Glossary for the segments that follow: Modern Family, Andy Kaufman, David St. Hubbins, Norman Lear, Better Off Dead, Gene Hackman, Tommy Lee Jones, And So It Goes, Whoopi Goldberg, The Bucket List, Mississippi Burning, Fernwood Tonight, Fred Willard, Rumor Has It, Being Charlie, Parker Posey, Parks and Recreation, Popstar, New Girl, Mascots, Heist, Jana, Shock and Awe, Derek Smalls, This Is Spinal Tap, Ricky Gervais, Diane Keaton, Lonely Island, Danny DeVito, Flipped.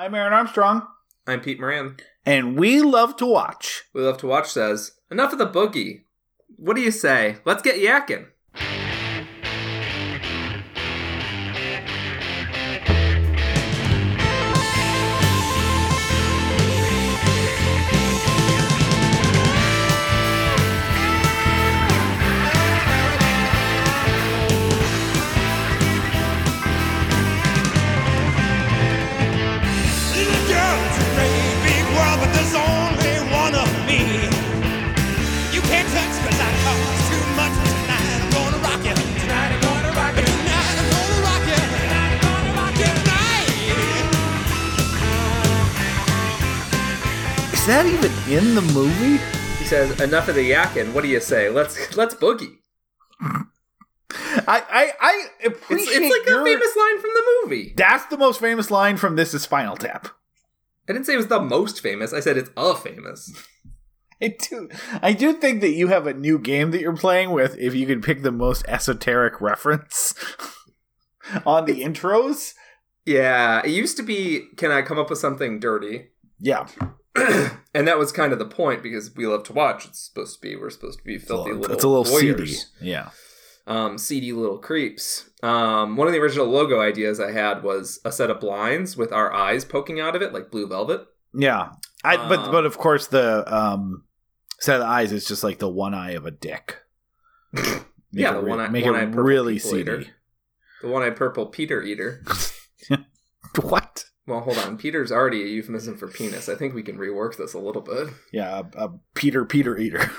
I'm Aaron Armstrong. I'm Pete Moran. And we love to watch. We love to watch says, enough of the boogie. What do you say? Let's get yakking. Is that even in the movie? He says, enough of the yakking. What do you say? Let's boogie. I appreciate it's like your... the famous line from the movie. That's the most famous line from This Is Spinal Tap. I didn't say it was the most famous. I said it's a famous. I do think that you have a new game that you're playing with if you can pick the most esoteric reference on the intros. Yeah. It used to be, can I come up with something dirty? Yeah. And that was kind of the point, because we love to watch. We're supposed to be filthy little voyeurs. It's a little seedy. Yeah. Seedy little creeps. One of the original logo ideas I had was a set of blinds with our eyes poking out of it, like Blue Velvet. Yeah. But of course, the set of the eyes is just like the one eye of a dick. Yeah, the one eye. Make it really seedy. The one-eyed purple Peter Eater. What? Well, hold on. Peter's already a euphemism for penis. I think we can rework this a little bit. Yeah, a Peter Eater.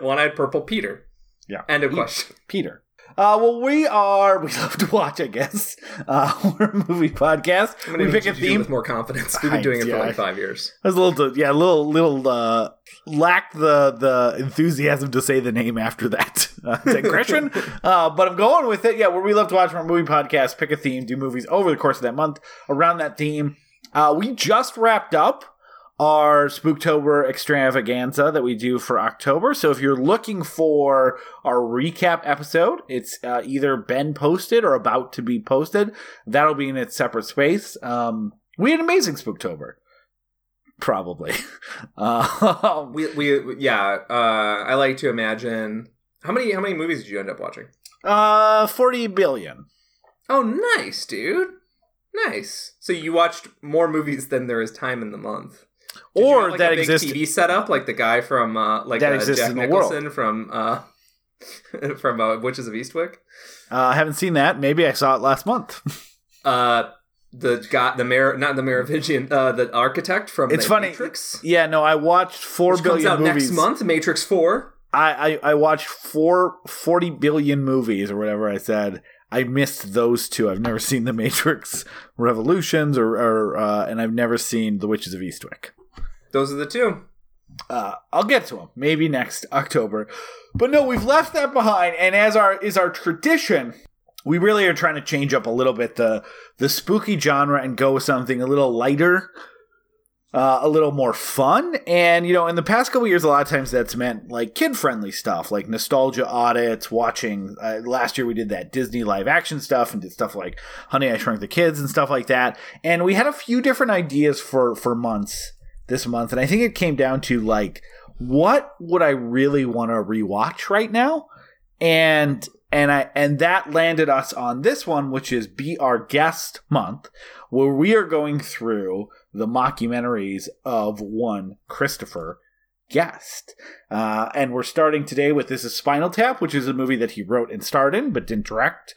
One-eyed purple Peter. Yeah. End of question. Peter. Well, we love to watch, I guess. We're a movie podcast. I'm going to pick a theme with more confidence. We've been doing it for like 5 years. I was a little lacked the enthusiasm to say the name after that digression. But I'm going with it. Yeah, where we love to watch our movie podcast, pick a theme, do movies over the course of that month around that theme. We just wrapped up our Spooktober extravaganza that we do for October. So if you're looking for our recap episode, it's either been posted or about to be posted. That'll be in its separate space. We had an amazing Spooktober. Probably. I like to imagine. How many movies did you end up watching? 40 billion. Oh, nice, dude. Nice. So you watched more movies than there is time in the month. Did or you have, that exists. TV setup, like the guy from Jack Nicholson from Witches of Eastwick. I haven't seen that. Maybe I saw it last month. The Merovingian, the architect from Matrix. Yeah, no, I watched 4 billion movies next month. Matrix 4. I watched 40 billion movies or whatever I said. I missed those two. I've never seen The Matrix Revolutions, and I've never seen The Witches of Eastwick. Those are the two. I'll get to them maybe next October. But no, we've left that behind, and as is our tradition, we really are trying to change up a little bit the spooky genre and go with something a little lighter, a little more fun. And, you know, in the past couple years, a lot of times that's meant like kid-friendly stuff, like nostalgia audits, watching. Last year we did that Disney live-action stuff and did stuff like Honey, I Shrunk the Kids and stuff like that. And we had a few different ideas for months this month. And I think it came down to like, what would I really want to rewatch right now? And that landed us on this one, which is Be Our Guest Month, where we are going through the mockumentaries of one Christopher Guest. And we're starting today with This Is Spinal Tap, which is a movie that he wrote and starred in but didn't direct.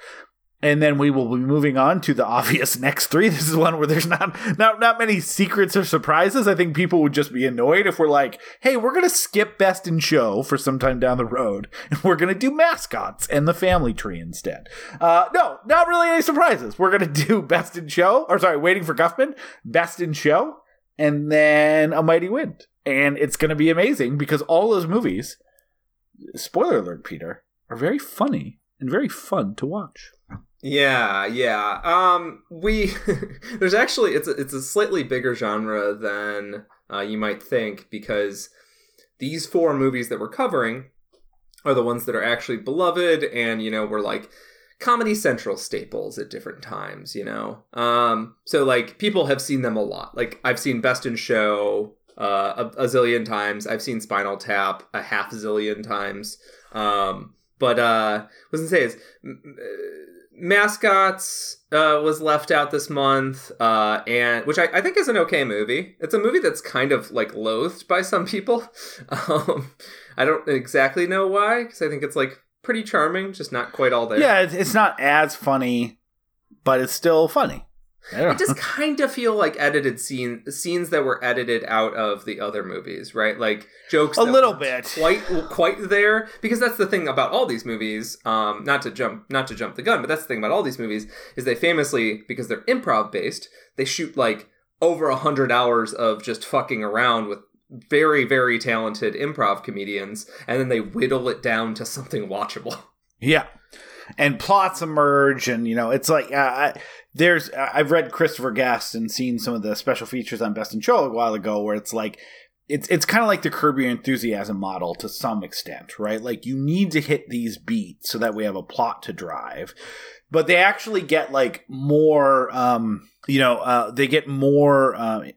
And then we will be moving on to the obvious next three. This is one where there's not many secrets or surprises. I think people would just be annoyed if we're like, hey, we're going to skip Best in Show for some time down the road, and we're going to do Mascots and The Family Tree instead. No, not really any surprises. We're going to do Waiting for Guffman, Best in Show, and then A Mighty Wind. And it's going to be amazing because all those movies, spoiler alert, Peter, are very funny and very fun to watch. Yeah. We there's actually it's a slightly bigger genre than you might think, because these four movies that we're covering are the ones that are actually beloved and, you know, we're like Comedy Central staples at different times, you know? So, like, people have seen them a lot. Like, I've seen Best in Show a zillion times. I've seen Spinal Tap a half zillion times. But what was I going to say is... Mascots was left out this month, and which I think is an okay movie. It's a movie that's kind of like loathed by some people. I don't exactly know why, because I think it's like pretty charming, just not quite all there. Yeah, it's not as funny, but it's still funny. I just kind of feel like edited scenes that were edited out of the other movies, right? Like jokes a little bit quite there, because that's the thing about all these movies. Not to jump the gun, but that's the thing about all these movies is they famously, because they're improv based, they shoot like over 100 hours of just fucking around with very, very talented improv comedians, and then they whittle it down to something watchable. Yeah. And plots emerge, and, you know, it's like, I've read Christopher Guest and seen some of the special features on Best in Show a while ago, where it's like, it's kind of like the Curb Your Enthusiasm model to some extent, right? Like, you need to hit these beats so that we have a plot to drive. But they actually get, like, more, they get more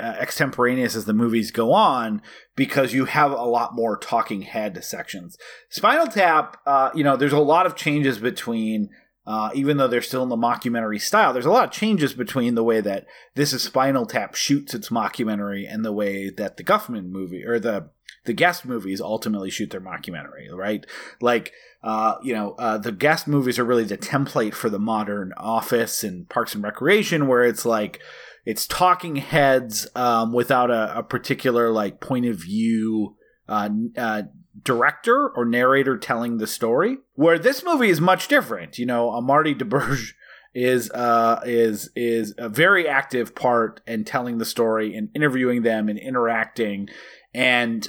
extemporaneous as the movies go on, because you have a lot more talking head sections. Spinal Tap, there's a lot of changes between, even though they're still in the mockumentary style, there's a lot of changes between the way that This Is Spinal Tap shoots its mockumentary and the way that the Guffman movie, or the Guest movies ultimately shoot their mockumentary, right? Like, the Guest movies are really the template for the modern Office and Parks and Recreation, where it's like, it's talking heads without a particular, like, point of view director or narrator telling the story, where this movie is much different. You know, Marty DiBergi is a very active part in telling the story and interviewing them and interacting, and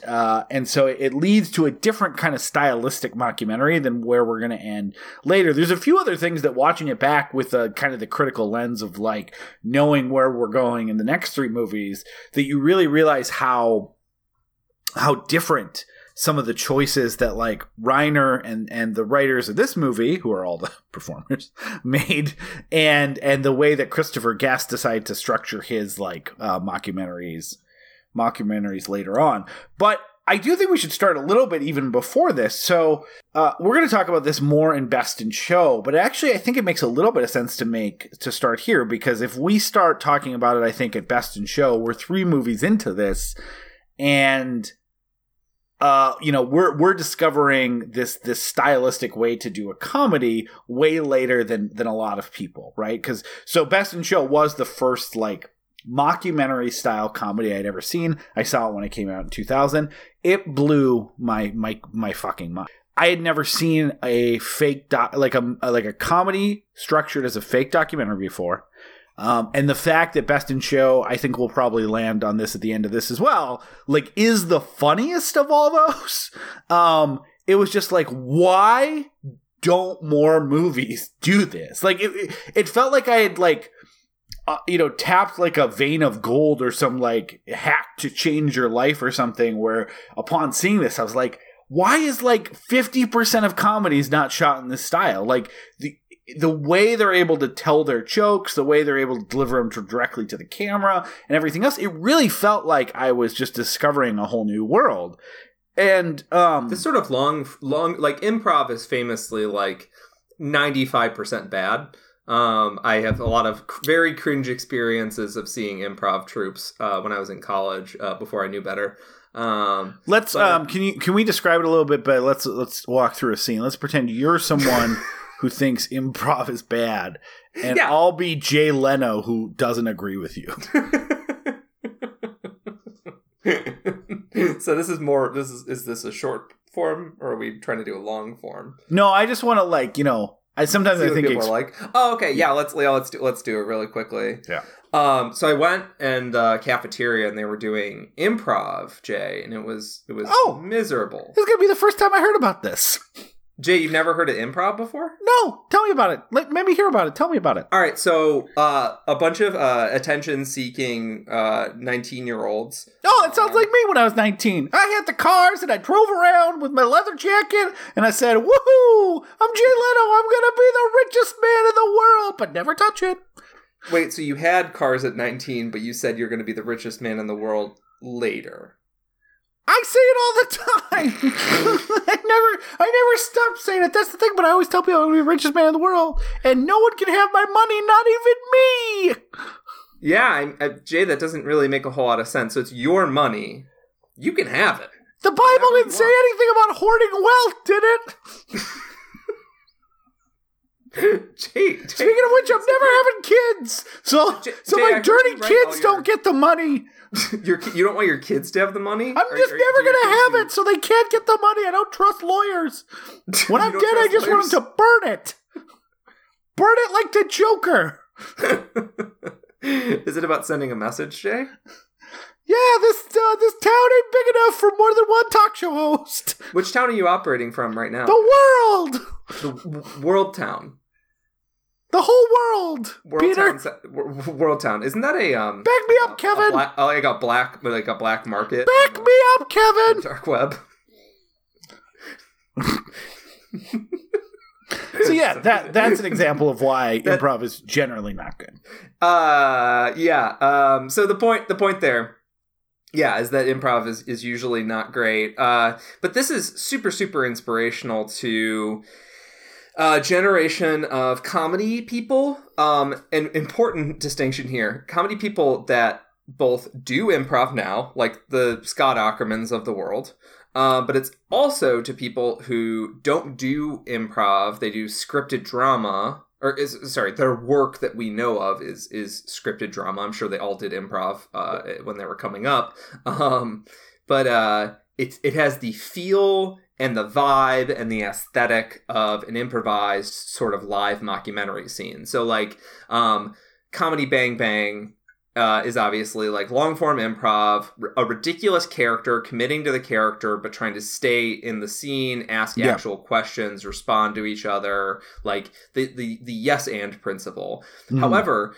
so it leads to a different kind of stylistic mockumentary than where we're going to end later. There's a few other things that, watching it back with a kind of the critical lens of like knowing where we're going in the next three movies, that you really realize how different some of the choices that, like, Reiner and the writers of this movie, who are all the performers, made, and the way that Christopher Guest decided to structure his, like, mockumentaries later on. But I do think we should start a little bit even before this. So we're going to talk about this more in Best in Show, but actually I think it makes a little bit of sense to start here, because if we start talking about it, I think, at Best in Show, we're three movies into this, and... we're discovering this stylistic way to do a comedy way later than a lot of people, right? Because so Best in Show was the first like mockumentary style comedy I'd ever seen. I saw it when it came out in 2000. It blew my fucking mind. I had never seen a fake like a comedy structured as a fake documentary before. And the fact that Best in Show, I think we'll probably land on this at the end of this as well, like, is the funniest of all those. It was just like, why don't more movies do this? Like, it felt like I had like, tapped like a vein of gold or some like hack to change your life or something, where upon seeing this, I was like, why is like 50% of comedies not shot in this style? Like, the way they're able to tell their jokes, the way they're able to deliver them directly to the camera and everything else, it really felt like I was just discovering a whole new world. And this sort of long like improv is famously like 95% bad. I have a lot of very cringe experiences of seeing improv troupes when I was in college before I knew better. Can we describe it a little bit? But let's walk through a scene. Let's pretend you're someone who thinks improv is bad, and yeah. I'll be Jay Leno, who doesn't agree with you. So this is more, is this a short form, or are we trying to do a long form? No, I just want to, like, sometimes I think people are like, oh, okay. Yeah. Let's do it really quickly. Yeah. So I went and cafeteria, and they were doing improv, Jay, and it was miserable. This is going to be the first time I heard about this. Jay, you've never heard of improv before? No. Tell me about it. Let me hear about it. Tell me about it. All right. So a bunch of attention-seeking 19-year-olds. Oh, that sounds like me when I was 19. I had the cars and I drove around with my leather jacket and I said, woohoo, I'm Jay Leno. I'm going to be the richest man in the world, but never touch it. Wait, so you had cars at 19, but you said you're going to be the richest man in the world later. I say it all the time. I never stop saying it. That's the thing, but I always tell people I'm the richest man in the world, and no one can have my money, not even me. Yeah, Jay, that doesn't really make a whole lot of sense. So it's your money. You can have it. The Bible didn't say anything about hoarding wealth, did it? Jay, speaking of which, I'm never having kids. So my dirty kids don't get the money. You don't want your kids to have the money? I'm never going to have it, so they can't get the money. I don't trust lawyers. When I'm dead, I just want them to burn it. Burn it like the Joker. Is it about sending a message, Jay? Yeah, this town ain't big enough for more than one talk show host. Which town are you operating from right now? The world! The world town. The whole world, Peter. World Town. Isn't that a back me up, Kevin. Like a black market. Back me up, Kevin. Dark web. So yeah, that's an example of why improv is generally not good. Yeah. So the point there, yeah, is that improv is usually not great. But this is super, super inspirational to generation of comedy people. An important distinction here. Comedy people that both do improv now, like the Scott Aukermans of the world, but it's also to people who don't do improv. They do scripted drama, their work that we know of is scripted drama. I'm sure they all did improv when they were coming up. But it has the feel and the vibe and the aesthetic of an improvised sort of live mockumentary scene. So, like, Comedy Bang Bang is obviously, like, long-form improv, a ridiculous character, committing to the character, but trying to stay in the scene, ask actual questions, respond to each other, like, the yes-and principle. Mm. However,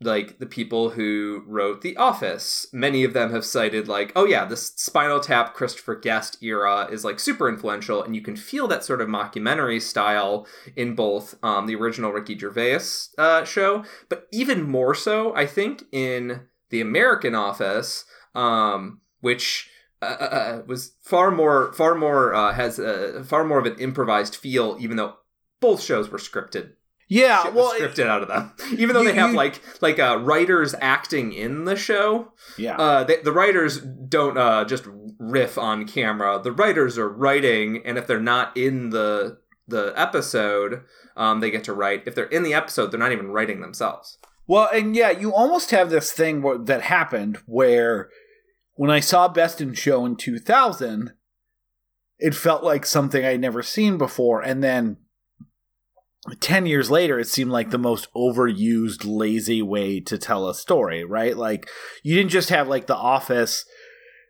like the people who wrote The Office, many of them have cited like, oh yeah, this Spinal Tap Christopher Guest era is like super influential, and you can feel that sort of mockumentary style in both the original Ricky Gervais show, but even more so, I think, in the American Office, which was has far more of an improvised feel, even though both shows were scripted. Yeah, well, scripted out of them. Even though they have like writers acting in the show. Yeah, the writers don't just riff on camera. The writers are writing, and if they're not in the episode, they get to write. If they're in the episode, they're not even writing themselves. Well, and yeah, you almost have this thing that happened where when I saw Best in Show in 2000, it felt like something I'd never seen before, and then 10 years later, it seemed like the most overused, lazy way to tell a story, right? Like, you didn't just have, like, The Office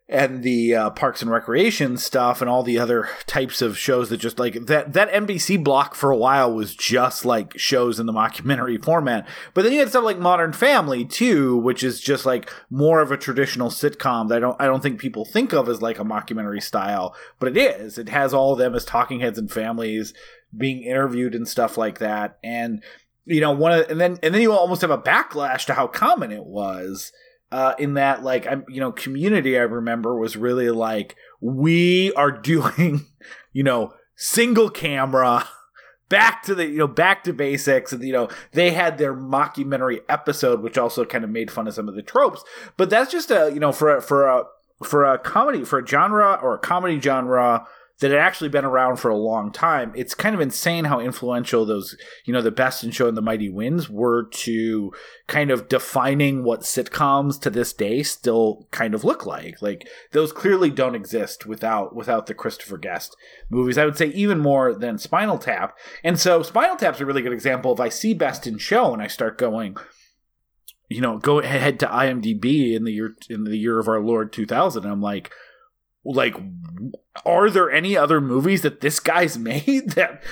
and the Parks and Recreation stuff and all the other types of shows that just, like, that NBC block for a while was just, like, shows in the mockumentary format. But then you had stuff like Modern Family, too, which is just, like, more of a traditional sitcom that I don't think people think of as, like, a mockumentary style. But it is. It has all of them as talking heads and families being interviewed and stuff like that, and you know, and then you almost have a backlash to how common it was. In that, like, Community, I remember, was really like, we are doing, you know, single camera, back to basics, and you know, they had their mockumentary episode, which also kind of made fun of some of the tropes. But that's just a, you know, for a comedy genre. That had actually been around for a long time. It's kind of insane how influential those, you know, the Best in Show and the Mighty Winds were to kind of defining what sitcoms to this day still kind of look like. Like, those clearly don't exist without the Christopher Guest movies. I would say even more than Spinal Tap. And so Spinal Tap's a really good example. If I see Best in Show and I start going, you know, go ahead to IMDb in the year of our Lord 2000, and I'm like, like, are there any other movies that this guy's made that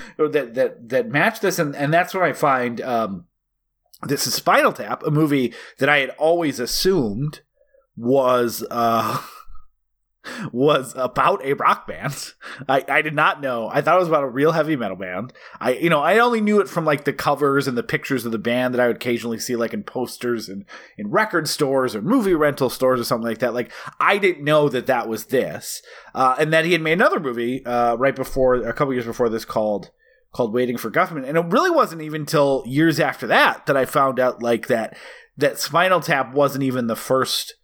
match this? And that's what I find. This is Spinal Tap, a movie that I had always assumed was about a rock band. I did not know. I thought it was about a real heavy metal band. I only knew it from like the covers and the pictures of the band that I would occasionally see like in posters and in record stores or movie rental stores or something like that. Like, I didn't know that was this. And then he had made another movie right before, a couple years before this, called Waiting for Guffman. And it really wasn't even till years after that I found out like that Spinal Tap wasn't even the first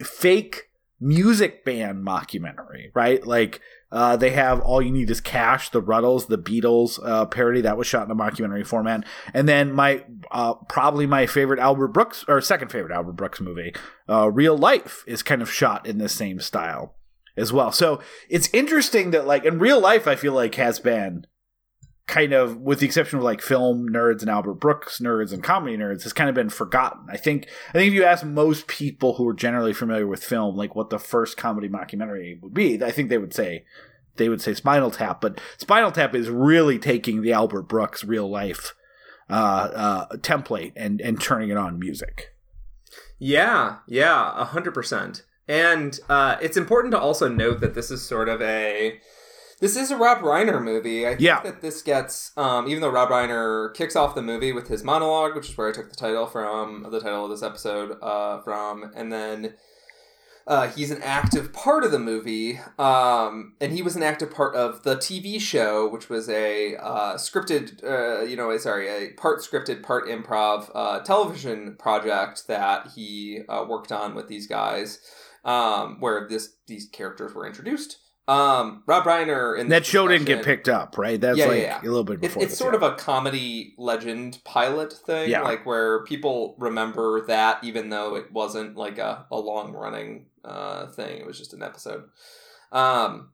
fake music band mockumentary, right? Like, they have All You Need Is Cash, the Ruddles, the Beatles parody that was shot in a mockumentary format. And then probably my favorite Albert Brooks, or second favorite Albert Brooks movie, Real Life, is kind of shot in the same style as well. So it's interesting that, like, in Real Life, I feel like has been kind of, with the exception of like film nerds and Albert Brooks nerds and comedy nerds, has kind of been forgotten. I think if you ask most people who are generally familiar with film, like, what the first comedy mockumentary would be, I think they would say Spinal Tap. But Spinal Tap is really taking the Albert Brooks Real Life template and turning it on music. Yeah, 100%. And it's important to also note that this is sort of a... This is a Rob Reiner movie. I think that this gets, even though Rob Reiner kicks off the movie with his monologue, which is where I took the title of this episode from, and then he's an active part of the movie, and he was an active part of the TV show, which was a part scripted, part improv television project that he worked on with these guys, where these characters were introduced. Rob Reiner in that show didn't get picked up, right? That's a little bit before. It's sort of a comedy legend pilot thing, like where people remember that, even though it wasn't like a long running thing. It was just an episode. Rob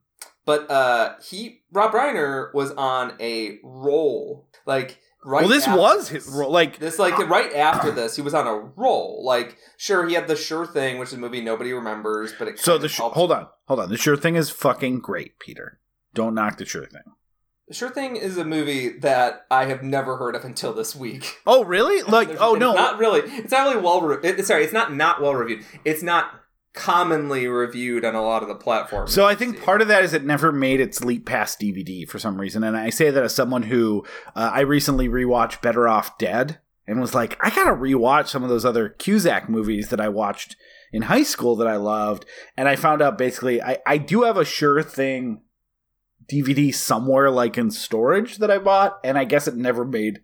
Reiner was on a roll, like. Was his role. Right after this, he was on a roll. Like, sure, he had The Sure Thing, which is a movie nobody remembers, but it Hold on. The Sure Thing is fucking great, Peter. Don't knock The Sure Thing. The Sure Thing is a movie that I have never heard of until this week. Oh, really? Like, oh, no. It's not well reviewed. It's not commonly reviewed on a lot of the platforms. So I think part of that is it never made its leap past DVD for some reason. And I say that as someone who I recently rewatched Better Off Dead and was like, I gotta rewatch some of those other Cusack movies that I watched in high school that I loved. And I found out basically I do have a Sure Thing DVD somewhere, like in storage, that I bought, and I guess it never made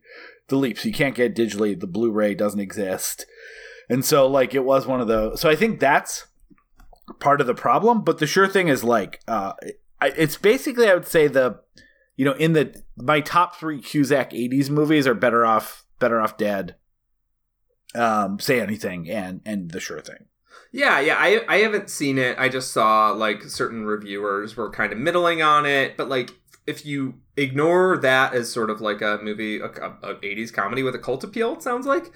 the leap. So you can't get it digitally. The Blu-ray doesn't exist. And so like it was one of those. So I think that's part of the problem, but The Sure Thing is like it's basically, I would say, the, you know, in the my top three Cusack 80s movies are Better Off Dead, Say Anything, and The Sure Thing. Yeah, I haven't seen it. I just saw like certain reviewers were kind of middling on it, but like if you ignore that as sort of like a movie, a 80s comedy with a cult appeal, it sounds like,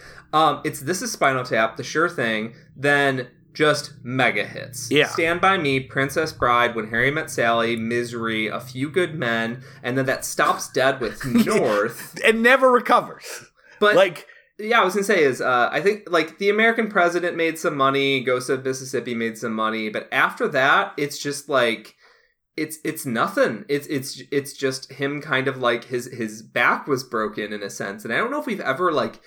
it's This Is Spinal Tap, The Sure Thing, then just mega hits. Yeah. Stand By Me, Princess Bride, When Harry Met Sally, Misery, A Few Good Men, and then that stops dead with North. And never recovers. But like, yeah, I was going to say is, I think like The American President made some money, Ghost of Mississippi made some money, but after that, it's just like, it's nothing. It's just him kind of like his back was broken in a sense. And I don't know if we've ever like,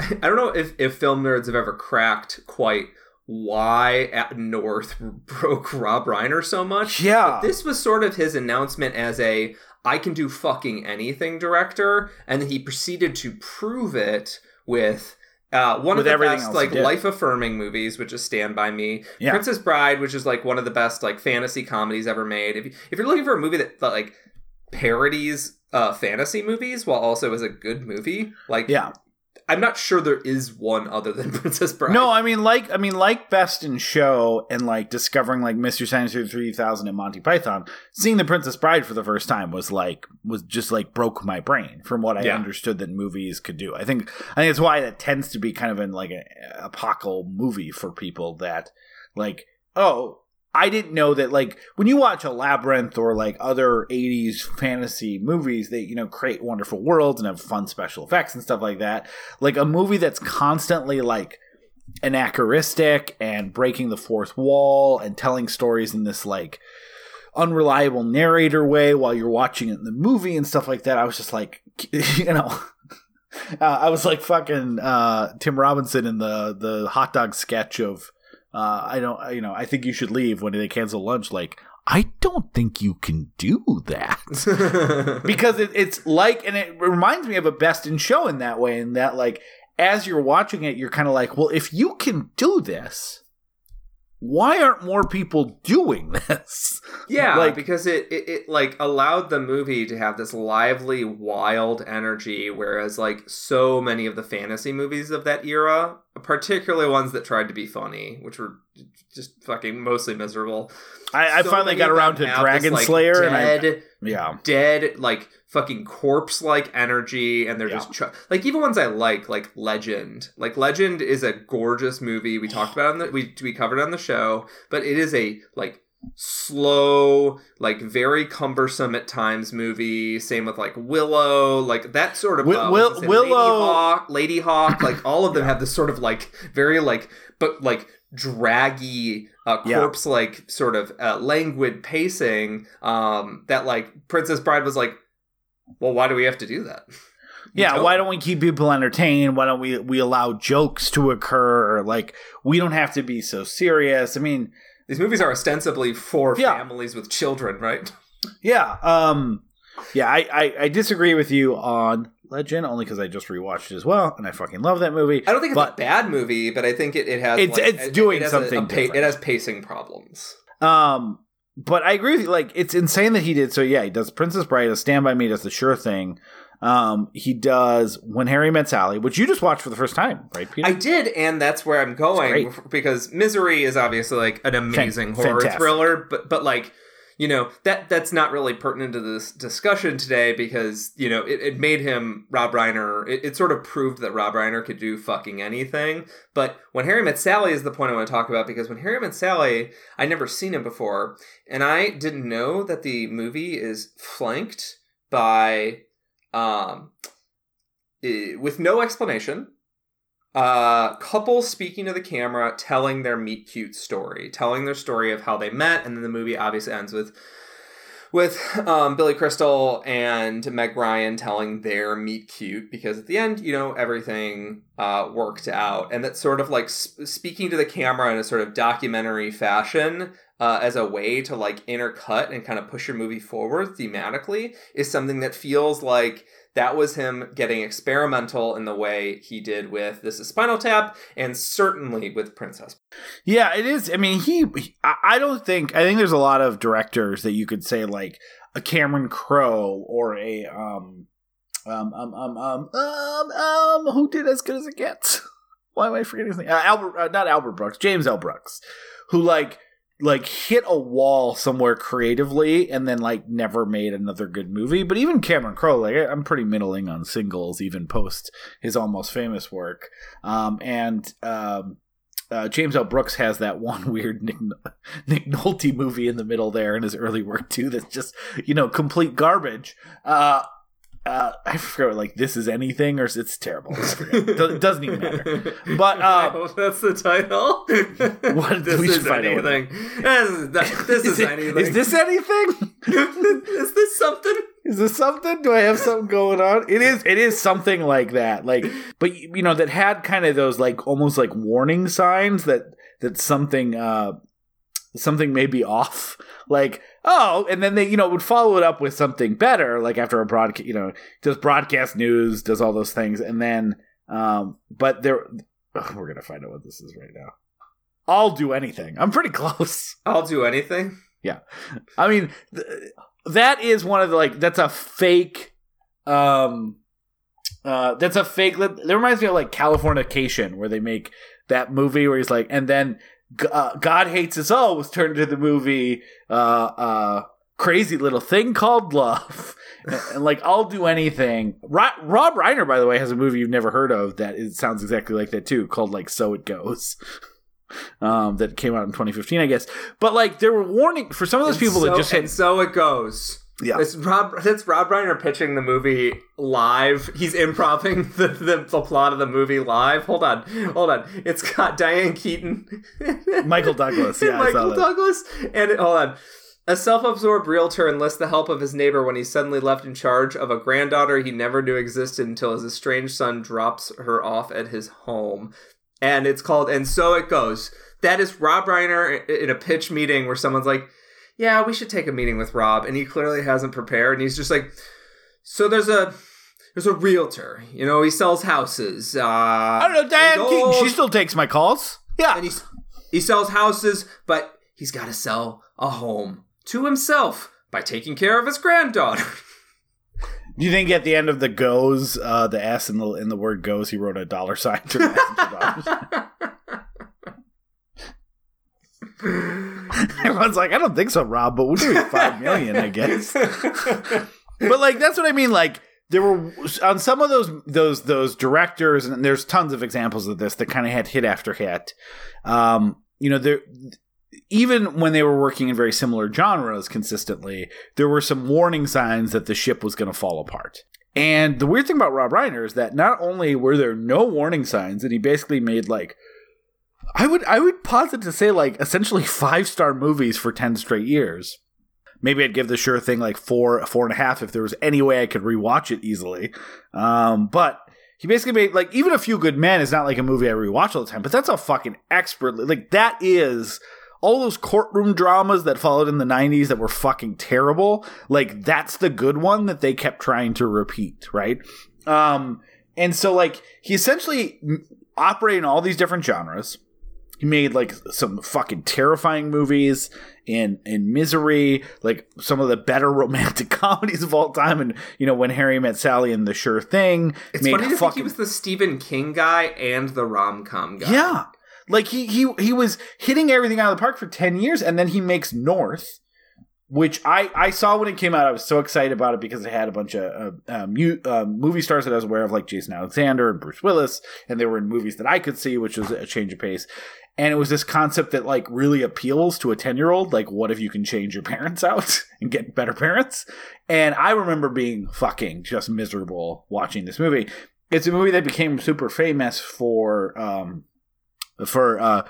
I don't know if film nerds have ever cracked quite why at North broke Rob Reiner so much. Yeah. But this was sort of his announcement as a, I can do fucking anything director. And then he proceeded to prove it with one of the best like life affirming movies, which is Stand By Me, Princess Bride, which is like one of the best like fantasy comedies ever made. If you're looking for a movie that like parodies fantasy movies while also is a good movie, like, yeah, I'm not sure there is one other than Princess Bride. No, I mean like Best in Show and like discovering like Mr. Science 3000 and Monty Python, seeing The Princess Bride for the first time was just broke my brain from what I understood that movies could do. I think it's why that tends to be kind of in like an apocal movie for people that like, oh, I didn't know that, like, when you watch a Labyrinth or, like, other 80s fantasy movies that, you know, create wonderful worlds and have fun special effects and stuff like that, like, a movie that's constantly, like, anachronistic and breaking the fourth wall and telling stories in this, like, unreliable narrator way while you're watching it in the movie and stuff like that, I was just like, you know... I was like fucking Tim Robinson in the hot dog sketch of I think you should leave when they cancel lunch. Like, I don't think you can do that because it's like, and it reminds me of a Best in Show in that way. In that, like, as you're watching it, you're kind of like, well, if you can do this, why aren't more people doing this? Yeah, like, because it like allowed the movie to have this lively, wild energy, whereas like so many of the fantasy movies of that era, particularly ones that tried to be funny, which were just fucking mostly miserable. I finally got around to Dragon Slayer, dead, like fucking corpse-like energy, and they're just like even ones I like Legend. Like Legend is a gorgeous movie we talked about we covered on the show, but it is a like slow, like very cumbersome at times movie. Same with like Willow, like that sort of Willow, Lady Hawk, like all of them have this sort of like very like but like draggy corpse-like sort of languid pacing that like Princess Bride was like, well, why do we have to do that? Why don't we keep people entertained? Why don't we allow jokes to occur? Like, we don't have to be so serious. I mean, these movies are ostensibly for families with children, right? Yeah. I disagree with you on Legend, only because I just rewatched it as well, and I fucking love that movie. I don't think it's a bad movie, but I think it has... It has pacing problems. But I agree with you. Like, it's insane that he did. So, yeah, he does Princess Bride, does Stand By Me, does The Sure Thing. He does When Harry Met Sally, which you just watched for the first time, right, Peter? I did, and that's where I'm going, because Misery is obviously, like, an amazing horror thriller, but like... You know, that's not really pertinent to this discussion today because, you know, it made him Rob Reiner. It sort of proved that Rob Reiner could do fucking anything. But When Harry Met Sally is the point I want to talk about, because When Harry Met Sally, I'd never seen him before. And I didn't know that the movie is flanked by, with no explanation, couples speaking to the camera, telling their meet cute story, telling their story of how they met. And then the movie obviously ends with Billy Crystal and Meg Ryan telling their meet cute, because at the end, you know, everything worked out. And that's sort of like speaking to the camera in a sort of documentary fashion as a way to like intercut and kind of push your movie forward thematically is something that feels like that was him getting experimental in the way he did with This Is Spinal Tap and certainly with Princess. Yeah, it is. I mean, I think there's a lot of directors that you could say like a Cameron Crowe or a, who did As Good As It Gets? Why am I forgetting his name? James L. Brooks, who like hit a wall somewhere creatively and then like never made another good movie. But even Cameron Crowe, like I'm pretty middling on singles, even post his Almost Famous work. James L. Brooks has that one weird Nick Nolte movie in the middle there in his early work too. That's just, you know, complete garbage. I forget, like, This Is Anything, or it's terrible. It doesn't even matter. But that's the title. What this is anything? This is anything. Is this anything? Is this something? Is this something? Do I have something going on? It is something like that. Like, but you know, that had kind of those like almost like warning signs that something. Something may be off, like, oh, and then they, you know, would follow it up with something better, like after a broadcast, you know, does broadcast news, does all those things, and then, but there, we're gonna find out what this is right now. I'll do anything. I'm pretty close. I'll do anything. Yeah, I mean, that is one of the like that's a fake. That reminds me of like Californication, where they make that movie where he's like, and then. God Hates Us All was turned into the movie Crazy Little Thing Called Love. And like, I'll do anything. Rob Reiner, by the way, has a movie you've never heard of that sounds exactly like that too, called like So It Goes. that came out in 2015, I guess. But like, there were warnings for some of those people that just hit. And So It Goes. Yeah, it's Rob Reiner pitching the movie live. He's improvising the plot of the movie live. Hold on. It's got Diane Keaton, Michael Douglas, yeah, Michael Douglas, and hold on. A self-absorbed realtor enlists the help of his neighbor when he's suddenly left in charge of a granddaughter he never knew existed until his estranged son drops her off at his home. And it's called And So It Goes. That is Rob Reiner in a pitch meeting where someone's like, yeah, we should take a meeting with Rob. And he clearly hasn't prepared. And he's just like, so there's a realtor. You know, he sells houses. I don't know, Diane Keaton, she still takes my calls. Yeah. And he sells houses, but he's got to sell a home to himself by taking care of his granddaughter. Do you think at the end of the goes, the S in the word goes, he wrote a $? Everyone's like, I don't think so, Rob, but we'll do $5 million, I guess. But like, that's what I mean. Like, there were on some of those directors, and there's tons of examples of this that kind of had hit after hit. You know, there. Even when they were working in very similar genres consistently, there were some warning signs that the ship was going to fall apart. And the weird thing about Rob Reiner is that not only were there no warning signs, and he basically made like, I would posit to say like essentially 5-star movies for 10 straight years. Maybe I'd give The Sure Thing like 4.5 if there was any way I could rewatch it easily. But he basically made like, even A Few Good Men is not like a movie I rewatch all the time, but that's a fucking expertly like that is. All those courtroom dramas that followed in the 90s that were fucking terrible, like, that's the good one that they kept trying to repeat, right? And so, like, he essentially operated in all these different genres. He made, like, some fucking terrifying movies in Misery, like, some of the better romantic comedies of all time, and, you know, When Harry Met Sally and The Sure Thing. It's funny to think he was the Stephen King guy and the rom-com guy. Yeah. Like, he was hitting everything out of the park for 10 years, and then he makes North, which I saw when it came out. I was so excited about it because it had a bunch of movie stars that I was aware of, like Jason Alexander and Bruce Willis, and they were in movies that I could see, which was a change of pace. And it was this concept that, like, really appeals to a 10-year-old. Like, what if you can change your parents out and get better parents? And I remember being fucking just miserable watching this movie. It's a movie that became super famous for the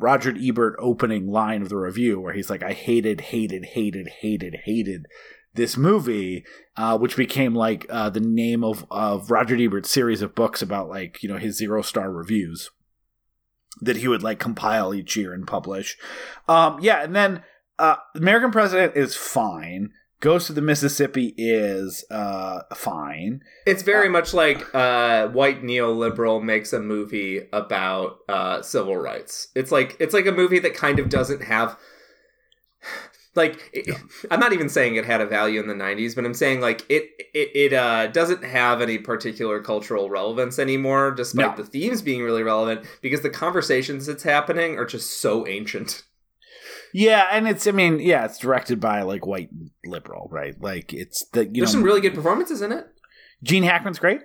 Roger Ebert opening line of the review where he's like, I hated this movie, which became like the name of Roger Ebert's series of books about, like, you know, his 0-star reviews that he would like compile each year and publish. And then American President is fine. Ghost of the Mississippi is fine. It's very much like white neoliberal makes a movie about civil rights. It's like a movie that kind of doesn't have like it, yeah. I'm not even saying it had a value in the 90s, but I'm saying like it doesn't have any particular cultural relevance anymore, despite the themes being really relevant, because the conversations that's happening are just so ancient. Yeah, and it's directed by, like, white liberal, right? Like, it's the, you know... There's some really good performances in it. Gene Hackman's great.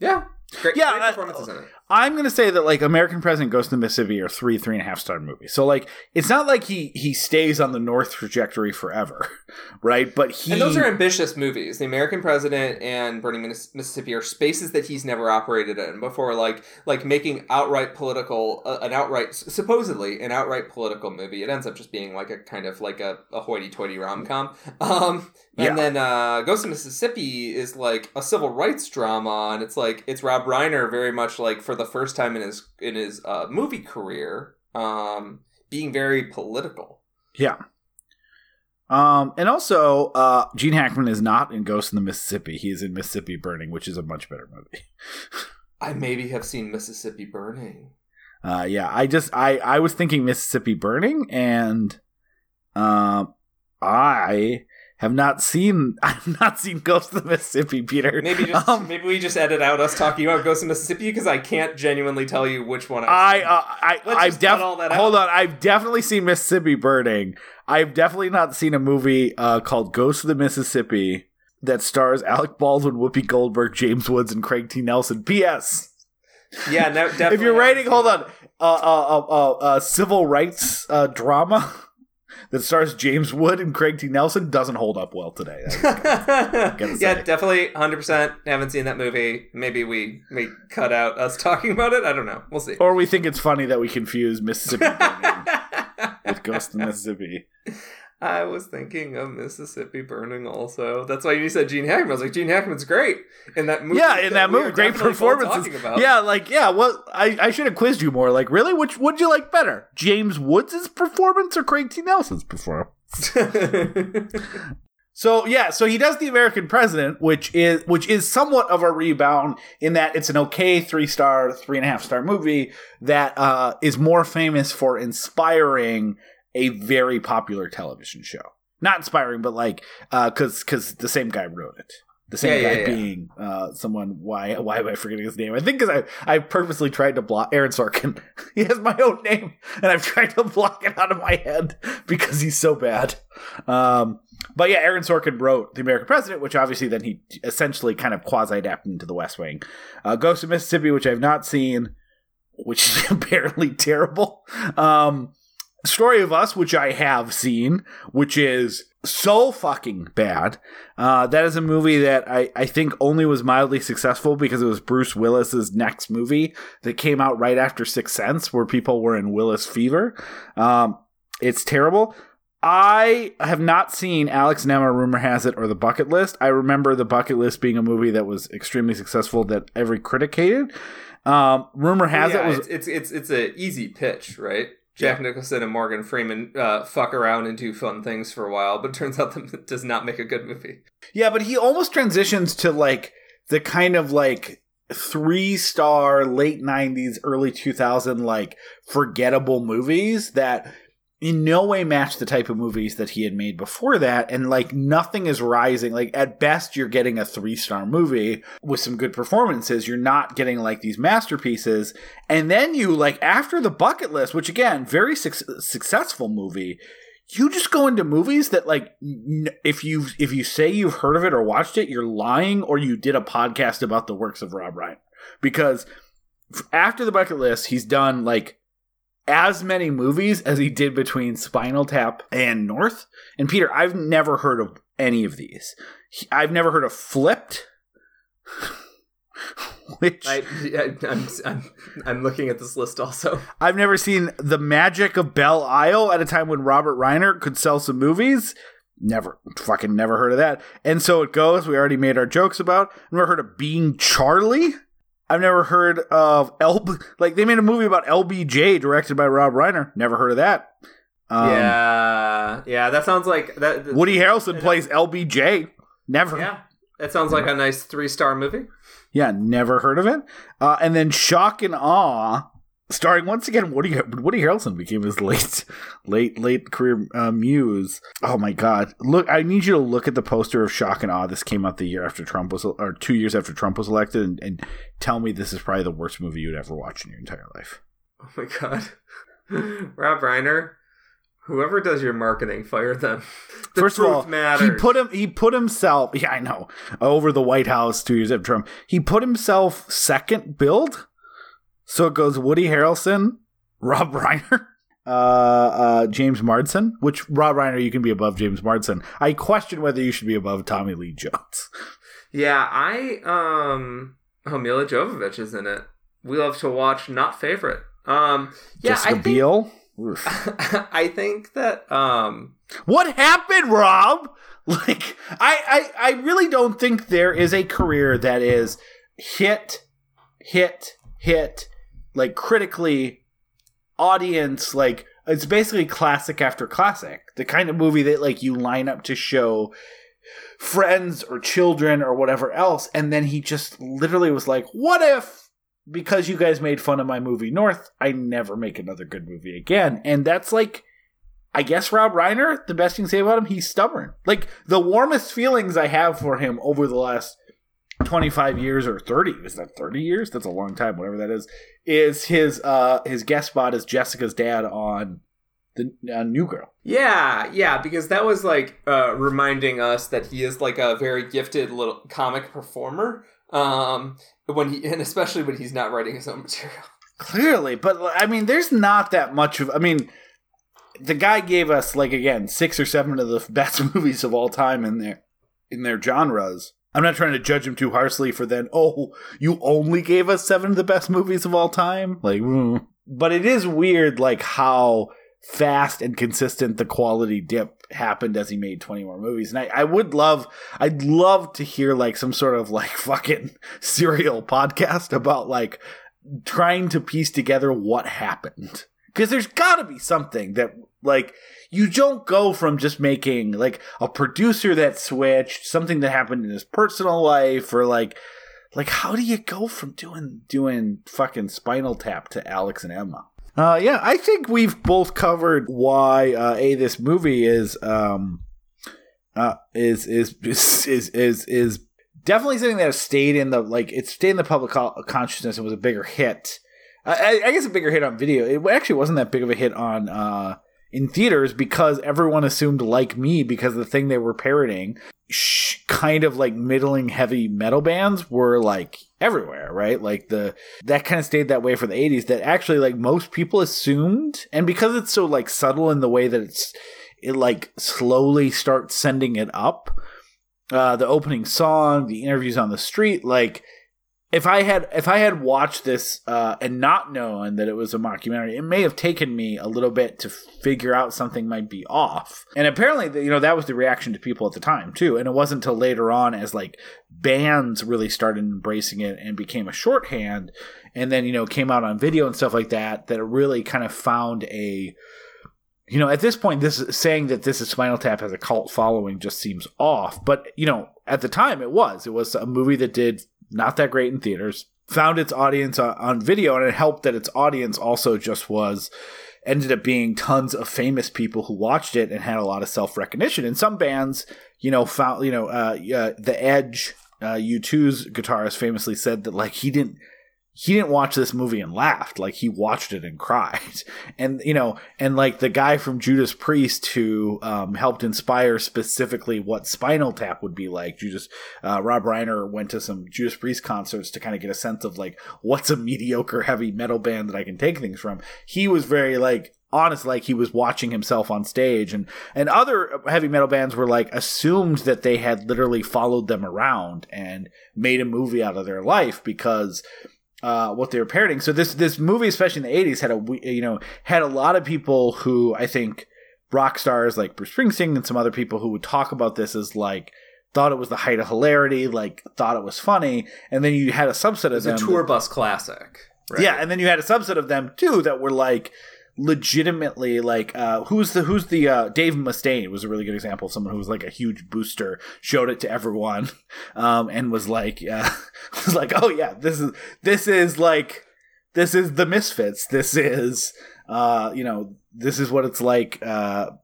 Yeah. Great performances in it. I'm going to say that, like, American President, Ghost in the Mississippi are 3.5-star movies. So, like, it's not like he stays on the North trajectory forever, right? But he... And those are ambitious movies. The American President and Burning Mississippi are spaces that he's never operated in before, like making supposedly an outright political movie. It ends up just being, like, a kind of, like, a hoity-toity rom-com. Then Ghost in Mississippi is, like, a civil rights drama, and it's, like, it's Rob Reiner very much, like, for the first time in his movie career, being very political. Yeah. And also, Gene Hackman is not in Ghost in the Mississippi. He is in Mississippi Burning, which is a much better movie. I maybe have seen Mississippi Burning. I was thinking Mississippi Burning, and I have not seen. I've not seen Ghost of Mississippi, Peter. Maybe we just edit out us talking about Ghost of Mississippi because I can't genuinely tell you which one. I've definitely seen Mississippi Burning. I've definitely not seen a movie called Ghost of the Mississippi that stars Alec Baldwin, Whoopi Goldberg, James Woods, and Craig T. Nelson. P.S. Yeah, no, definitely. If you're writing, hold on. civil rights drama that stars James Wood and Craig T. Nelson doesn't hold up well today. Yeah, definitely 100% haven't seen that movie. Maybe we cut out us talking about it. I don't know. We'll see. Or we think it's funny that we confuse Mississippi Burning with Ghost of Mississippi. I was thinking of Mississippi Burning also. That's why you said Gene Hackman. I was like, Gene Hackman's great in that movie. Yeah, in that movie. Great performances. Yeah, like, yeah, well, I should have quizzed you more. Like, really? Which would you like better? James Woods' performance or Craig T. Nelson's performance? So he does The American President, which is somewhat of a rebound in that it's an okay 3.5-star movie that is more famous for inspiring a very popular television show. Not inspiring, but like, because the same guy wrote it. The same guy being someone. Why am I forgetting his name? I think because I purposely tried to block Aaron Sorkin. He has my own name, and I've tried to block it out of my head because he's so bad. But yeah, Aaron Sorkin wrote The American President, which obviously then he essentially kind of quasi-adapted into The West Wing. Ghost of Mississippi, which I've not seen, which is apparently terrible. Story of Us, which I have seen, which is so fucking bad. That is a movie that I think only was mildly successful because it was Bruce Willis's next movie that came out right after Sixth Sense, where people were in Willis fever. It's terrible. I have not seen Alex and Emma, Rumor Has It, or The Bucket List. I remember The Bucket List being a movie that was extremely successful that every critic hated. Rumor Has It was... It's an easy pitch, right? Jack Nicholson and Morgan Freeman fuck around and do fun things for a while, but it turns out that does not make a good movie. Yeah, but he almost transitions to like the kind of like 3-star late 90s, early 2000 like forgettable movies that in no way match the type of movies that he had made before that. And like nothing is rising. Like at best, you're getting a 3-star movie with some good performances. You're not getting like these masterpieces. And then you like after The Bucket List, which again, very successful movie, you just go into movies that like if you say you've heard of it or watched it, you're lying or you did a podcast about the works of Rob Reiner. Because after The Bucket List, he's done like as many movies as he did between Spinal Tap and North. And Peter, I've never heard of any of these. I've never heard of Flipped. Which I'm looking at this list also. I've never seen The Magic of Belle Isle at a time when Robert Reiner could sell some movies. Never heard of that. And So It Goes, we already made our jokes about. I've never heard of Being Charlie. I've never heard of they made a movie about LBJ directed by Rob Reiner. Never heard of that. That sounds like that. Woody Harrelson plays LBJ. Never. Yeah, that sounds like a nice 3-star movie. Yeah, never heard of it. And then Shock and Awe, starring once again Woody Harrelson became his late career muse. Oh my God! Look, I need you to look at the poster of Shock and Awe. This came out 2 years after Trump was elected, and tell me this is probably the worst movie you'd ever watch in your entire life. Oh my God, Rob Reiner, whoever does your marketing, fire them. First of all, matters. He put himself. Yeah, I know. Over the White House 2 years after Trump, he put himself second build. So it goes Woody Harrelson, Rob Reiner, James Marsden, which Rob Reiner, you can be above James Marsden. I question whether you should be above Tommy Lee Jones. Yeah, Mila Jovovich is in it. We love to watch Not Favorite. I think that what happened, Rob? Like I really don't think there is a career that is hit like critically, audience, like it's basically classic after classic, the kind of movie that like you line up to show friends or children or whatever else, and then he just literally was like, what if, because you guys made fun of my movie North, I never make another good movie again. And that's like, I guess Rob Reiner, the best thing to say about him, he's stubborn. Like the warmest feelings I have for him over the last 25 years or 30, is that 30 years? That's a long time, whatever that is his guest spot as Jessica's dad on the New Girl. Yeah, because that was like reminding us that he is like a very gifted little comic performer, and especially when he's not writing his own material. Clearly, but I mean, there's not that much of... I mean, the guy gave us, like, again, 6 or 7 of the best movies of all time in their genres. I'm not trying to judge him too harshly for then, oh, you only gave us 7 of the best movies of all time? Like, But it is weird, like, how fast and consistent the quality dip happened as he made 20 more movies. And I'd love to hear, like, some sort of, like, fucking serial podcast about, like, trying to piece together what happened. Because there's got to be something that, like, you don't go from just making, like, a producer that switched, something that happened in his personal life, or, like how do you go from doing fucking Spinal Tap to Alex and Emma? Yeah, I think we've both covered why, this movie is definitely something that has stayed in the, like, it stayed in the public consciousness and was a bigger hit. I guess a bigger hit on video. It actually wasn't that big of a hit on in theaters because everyone assumed, like me, because the thing they were parodying, kind of like middling heavy metal bands were like everywhere, right? Like that kind of stayed that way for the 80s, that actually like most people assumed. And because it's so like subtle in the way that it like slowly starts sending it up. The opening song, the interviews on the street, like if I had watched this and not known that it was a mockumentary, it may have taken me a little bit to figure out something might be off. And apparently, you know, that was the reaction to people at the time too. And it wasn't until later on, as like bands really started embracing it and became a shorthand, and then, you know, came out on video and stuff like that, that it really kind of found a, you know, at this point, this saying that This Is Spinal Tap has a cult following just seems off. But, you know, at the time it was a movie that did not that great in theaters, found its audience on video, and it helped that its audience also just ended up being tons of famous people who watched it and had a lot of self-recognition. And some bands, you know, found, you know, The Edge, U2's guitarist famously said that, like, he didn't watch this movie and laughed. Like, he watched it and cried. And, you know, and like the guy from Judas Priest who helped inspire specifically what Spinal Tap would be like, Rob Reiner went to some Judas Priest concerts to kind of get a sense of like, what's a mediocre heavy metal band that I can take things from? He was very like, honest, like he was watching himself on stage, and other heavy metal bands were like assumed that they had literally followed them around and made a movie out of their life because what they were parodying. So this movie, especially in the 80s, had a lot of people who, I think, rock stars like Bruce Springsteen and some other people who would talk about this as like thought it was the height of hilarity, like thought it was funny. And then you had a subset of them. It's a tour bus classic, right? Yeah, and then you had a subset of them too that were like legitimately like who's the Dave Mustaine was a really good example of someone who was like a huge booster, showed it to everyone, and was like oh yeah, this is the Misfits, this is what it's like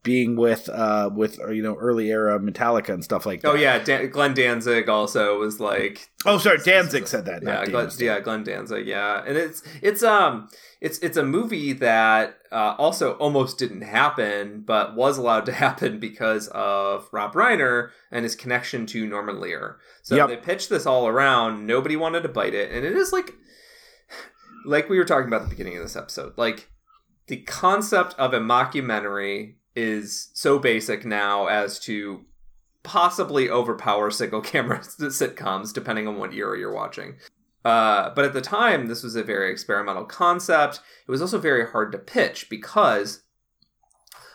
being with you know, early era Metallica and stuff like that. Oh yeah, Glenn Danzig also was like, oh sorry, Danzig said that. Yeah, Glenn Danzig. Yeah, and it's a movie that also almost didn't happen, but was allowed to happen because of Rob Reiner and his connection to Norman Lear. So yep. They pitched this all around. Nobody wanted to bite it, and it is like we were talking about at the beginning of this episode, like. The concept of a mockumentary is so basic now as to possibly overpower single-camera sitcoms, depending on what era you're watching. But at the time, this was a very experimental concept. It was also very hard to pitch because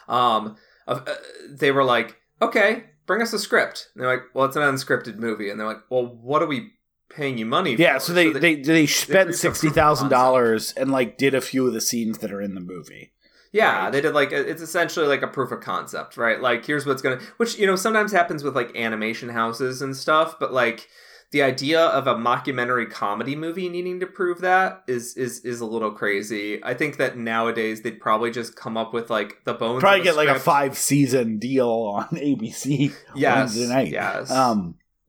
they were like, okay, bring us a script. And they're like, well, it's an unscripted movie. And they're like, well, what are we paying you money for? Yeah, so they spent $60,000 and like did a few of the scenes that are in the movie. Yeah, right? They did like it's essentially like a proof of concept, right? Like here's what's gonna, which you know sometimes happens with like animation houses and stuff, but like the idea of a mockumentary comedy movie needing to prove that is a little crazy. I think that nowadays they'd probably just come up with like the bones. Probably get like a 5-season deal on ABC. Yes, Wednesday night. Yes.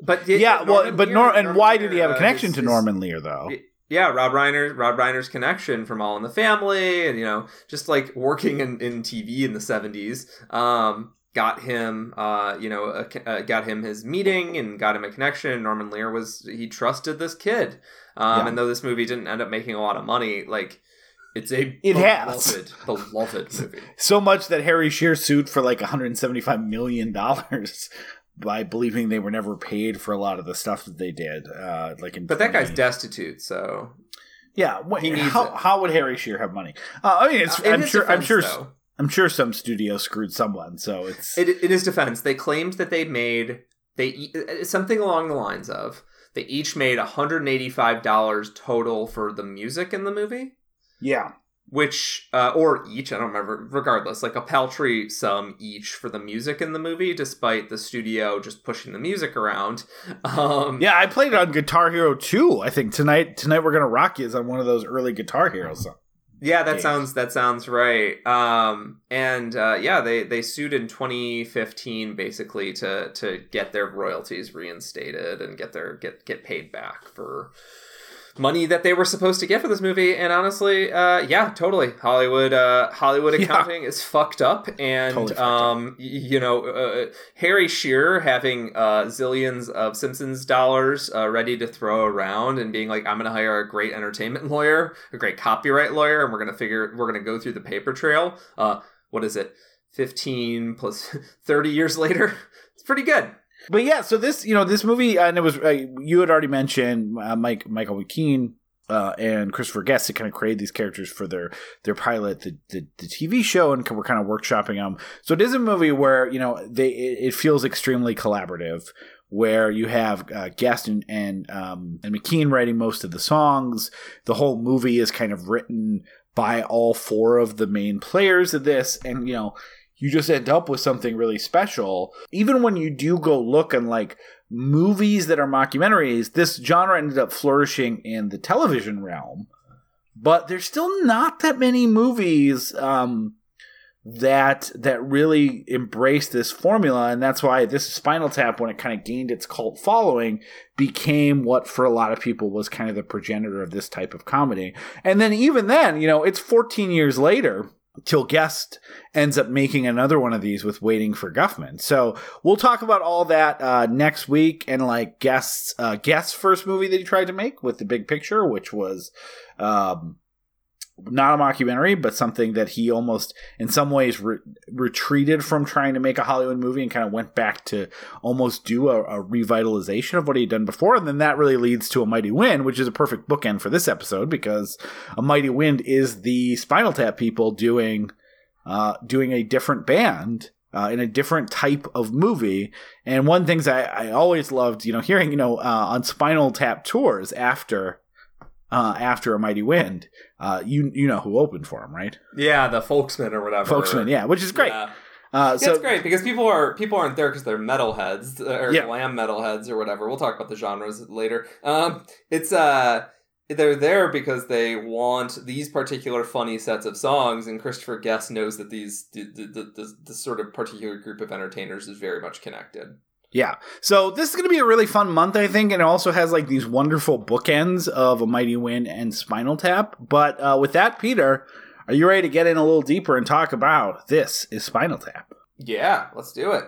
But yeah, why did he have a connection to Norman Lear though? Yeah, Rob Reiner's connection from All in the Family, and you know, just like working in TV in the 70s, got him, got him his meeting and got him a connection. Norman Lear he trusted this kid, and though this movie didn't end up making a lot of money, like It's a beloved movie. So much that Harry Shearer sued for like $175 million by believing they were never paid for a lot of the stuff that they did. But that guy's destitute, so... Yeah, how would Harry Shearer have money? I'm sure some studio screwed someone, so it's... In his defense, they claimed that they made... something along the lines of, they each made $185 total for the music in the movie. Yeah. Which, or each, I don't remember, regardless, like a paltry sum each for the music in the movie, despite the studio just pushing the music around. Yeah, I played it on Guitar Hero 2, I think. Tonight We're Gonna Rock You is on one of those early Guitar Hero songs. Yeah, that sounds right. They sued in 2015 basically to get their royalties reinstated and get paid back for money that they were supposed to get for this movie. And honestly, totally. Hollywood accounting is fucked up. And, totally fucked up. Harry Shearer having zillions of Simpsons dollars ready to throw around and being like, I'm going to hire a great entertainment lawyer, a great copyright lawyer, and we're going to go through the paper trail. What is it? 15 plus 30 years later. It's pretty good. But yeah, so this movie, and it was, you had already mentioned Michael McKean and Christopher Guest that kind of created these characters for their pilot, the TV show, and we're kind of workshopping them. So it is a movie where, it feels extremely collaborative, where you have Guest and McKean writing most of the songs. The whole movie is kind of written by all four of the main players of this, and, you just end up with something really special. Even when you do go look on movies that are mockumentaries, this genre ended up flourishing in the television realm. But there's still not that many movies that really embrace this formula. And that's why This Is Spinal Tap, when it kind of gained its cult following, became what for a lot of people was kind of the progenitor of this type of comedy. And then even then, it's 14 years later till Guest ends up making another one of these with Waiting for Guffman. So we'll talk about all that next week, and Guest's first movie that he tried to make with the big picture, which was not a mockumentary, but something that he almost in some ways retreated from trying to make a Hollywood movie and kind of went back to almost do a revitalization of what he'd done before. And then that really leads to A Mighty Wind, which is a perfect bookend for this episode, because A Mighty Wind is the Spinal Tap people doing a different band in a different type of movie. And one of the things I always loved, hearing, on Spinal Tap tours after A Mighty Wind, you know who opened for him, right? Yeah, the Folksmen or whatever. Folksmen, yeah, which is great. Yeah. So it's great because people aren't there because they're metalheads or glam metalheads or whatever. We'll talk about the genres later. They're there because they want these particular funny sets of songs, and Christopher Guest knows that these the sort of particular group of entertainers is very much connected. Yeah, so this is going to be a really fun month, I think, and it also has these wonderful bookends of A Mighty Wind and Spinal Tap. But with that, Peter, are you ready to get in a little deeper and talk about This Is Spinal Tap? Yeah, let's do it.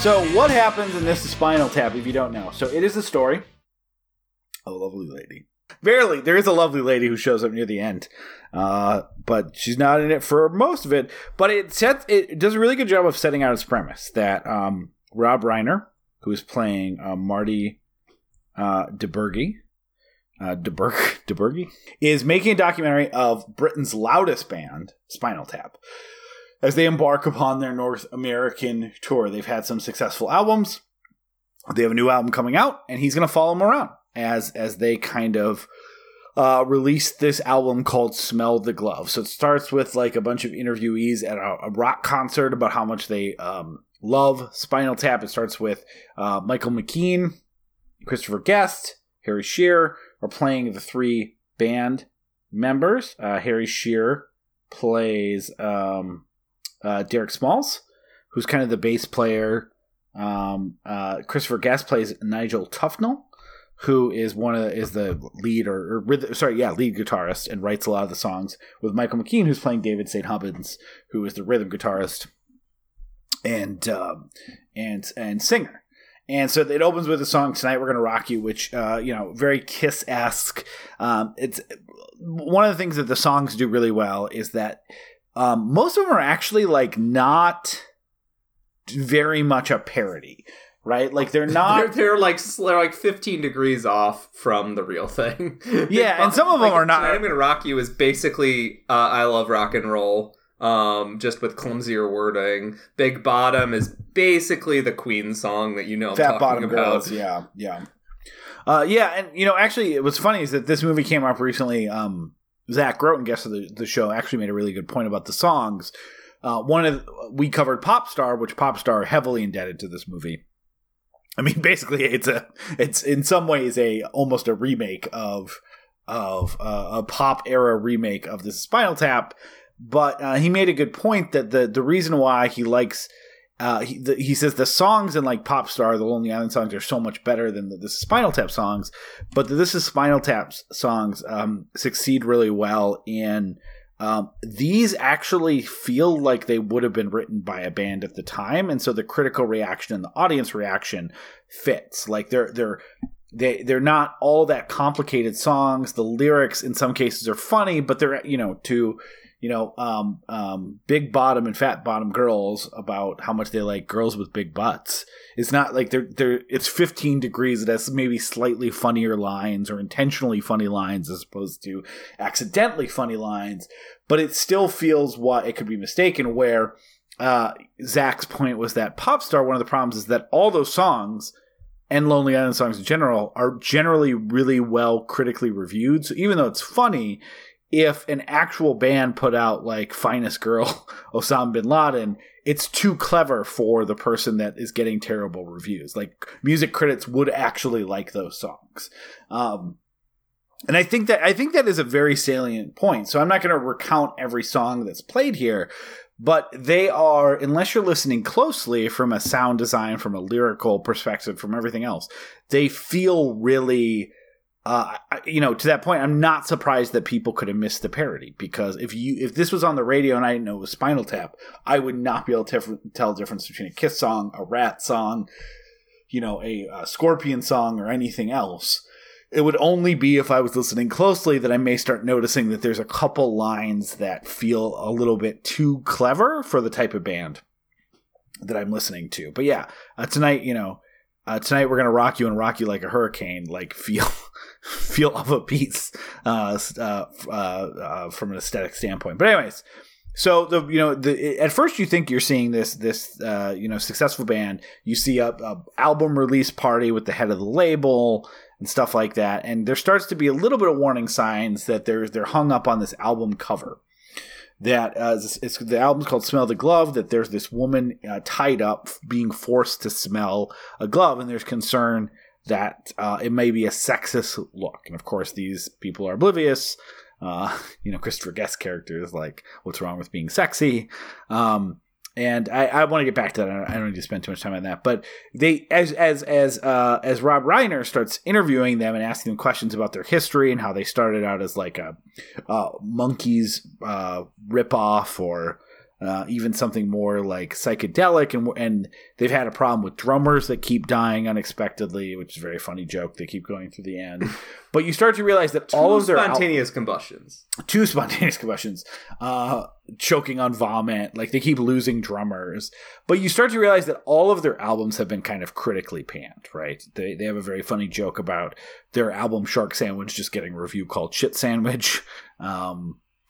So what happens in This Is Spinal Tap, if you don't know? So it is the story of a lovely lady Verily, there is a lovely lady who shows up near the end, but she's not in it for most of it. But it does a really good job of setting out its premise that Rob Reiner, who is playing Marty DiBergi, DiBergi, is making a documentary of Britain's loudest band, Spinal Tap, as they embark upon their North American tour. They've had some successful albums. They have a new album coming out, and he's going to follow them around as they kind of release this album called Smell the Glove. So it starts with like a bunch of interviewees at a rock concert about how much they love Spinal Tap. It starts with Michael McKean, Christopher Guest, Harry Shearer are playing the three band members. Harry Shearer plays Derek Smalls, who's kind of the bass player. Christopher Guest plays Nigel Tufnell, who is the lead lead guitarist and writes a lot of the songs, with Michael McKean, who's playing David St. Hubbins, who is the rhythm guitarist and singer. And so it opens with the song "Tonight We're Gonna Rock You," which very Kiss-esque. It's one of the things that the songs do really well is that most of them are actually like not very much a parody, right? Like they're not they're like 15 degrees off from the real thing. Yeah, and some of them are not. "I'm Gonna Rock You" is basically "I Love Rock and Roll," just with clumsier wording. "Big Bottom" is basically the Queen song that I'm talking about. Girls, yeah. And actually it was funny is that this movie came up recently. Zach Groton, guest of the show, actually made a really good point about the songs. We covered Popstar, which Popstar heavily indebted to this movie. I mean, basically, it's in some ways almost a remake of a pop era remake of this Spinal Tap. But he made a good point that the reason why he likes he says the songs in like Popstar, the Lonely Island songs, are so much better than the Spinal Tap songs. But the This Is Spinal Tap's songs succeed really well in. These actually feel like they would have been written by a band at the time, and so the critical reaction and the audience reaction fits. Like they're not all that complicated songs. The lyrics in some cases are funny, but they're Big Bottom and Fat Bottom Girls about how much they like girls with big butts. It's not like it's 15 degrees. It has maybe slightly funnier lines or intentionally funny lines as opposed to accidentally funny lines, but it still feels what it could be mistaken where Zach's point was that Popstar, one of the problems is that all those songs and Lonely Island songs in general are generally really well critically reviewed. So even though it's funny, if an actual band put out like Finest Girl, Osama Bin Laden, it's too clever for the person that is getting terrible reviews. Like music critics would actually like those songs. And I think that is a very salient point. So I'm not going to recount every song that's played here, but they are, unless you're listening closely from a sound design, from a lyrical perspective, from everything else, they feel really... to that point, I'm not surprised that people could have missed the parody, because if this was on the radio and I didn't know it was Spinal Tap, I would not be able to tell the difference between a Kiss song, a Rat song, a Scorpion song, or anything else. It would only be if I was listening closely that I may start noticing that there's a couple lines that feel a little bit too clever for the type of band that I'm listening to. But yeah, tonight we're gonna rock you and rock you like a hurricane. Like feel of a piece from an aesthetic standpoint. But anyways, so at first you think you're seeing this successful band. You see a album release party with the head of the label and stuff like that, and there starts to be a little bit of warning signs that they're hung up on this album cover. That it's the album's called "Smell the Glove." That there's this woman tied up, being forced to smell a glove, and there's concern that it may be a sexist look. And of course, these people are oblivious. Christopher Guest character is like, "What's wrong with being sexy?" And I want to get back to that. I don't need to spend too much time on that. But they, as Rob Reiner starts interviewing them and asking them questions about their history and how they started out as like a monkeys ripoff or even something more like psychedelic. And they've had a problem with drummers that keep dying unexpectedly, which is a very funny joke. They keep going through the end. But you start to realize that all of their two spontaneous combustions, choking on vomit, like they keep losing drummers. But you start to realize that all of their albums have been kind of critically panned, right? They have a very funny joke about their album Shark Sandwich just getting a review called Shit Sandwich,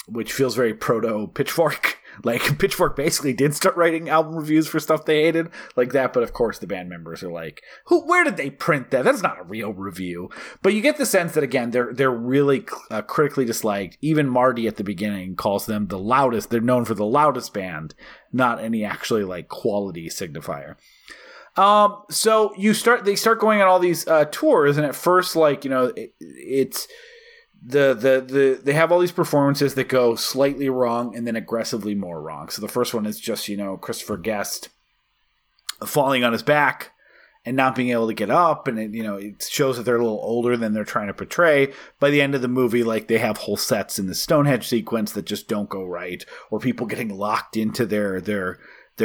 which feels very proto-Pitchfork. Like, Pitchfork basically did start writing album reviews for stuff they hated like that. But of course, the band members are like, where did they print that? That's not a real review. But you get the sense that, again, they're really critically disliked. Even Marty at the beginning calls them the loudest. They're known for the loudest band, not any actually like quality signifier. So they start going on all these tours. And at first, like, you know, it's... They have all these performances that go slightly wrong and then aggressively more wrong. So the first one is just, you know, Christopher Guest falling on his back and not being able to get up. And, it shows that they're a little older than they're trying to portray. By the end of the movie, like, they have whole sets in the Stonehenge sequence that just don't go right, or people getting locked into their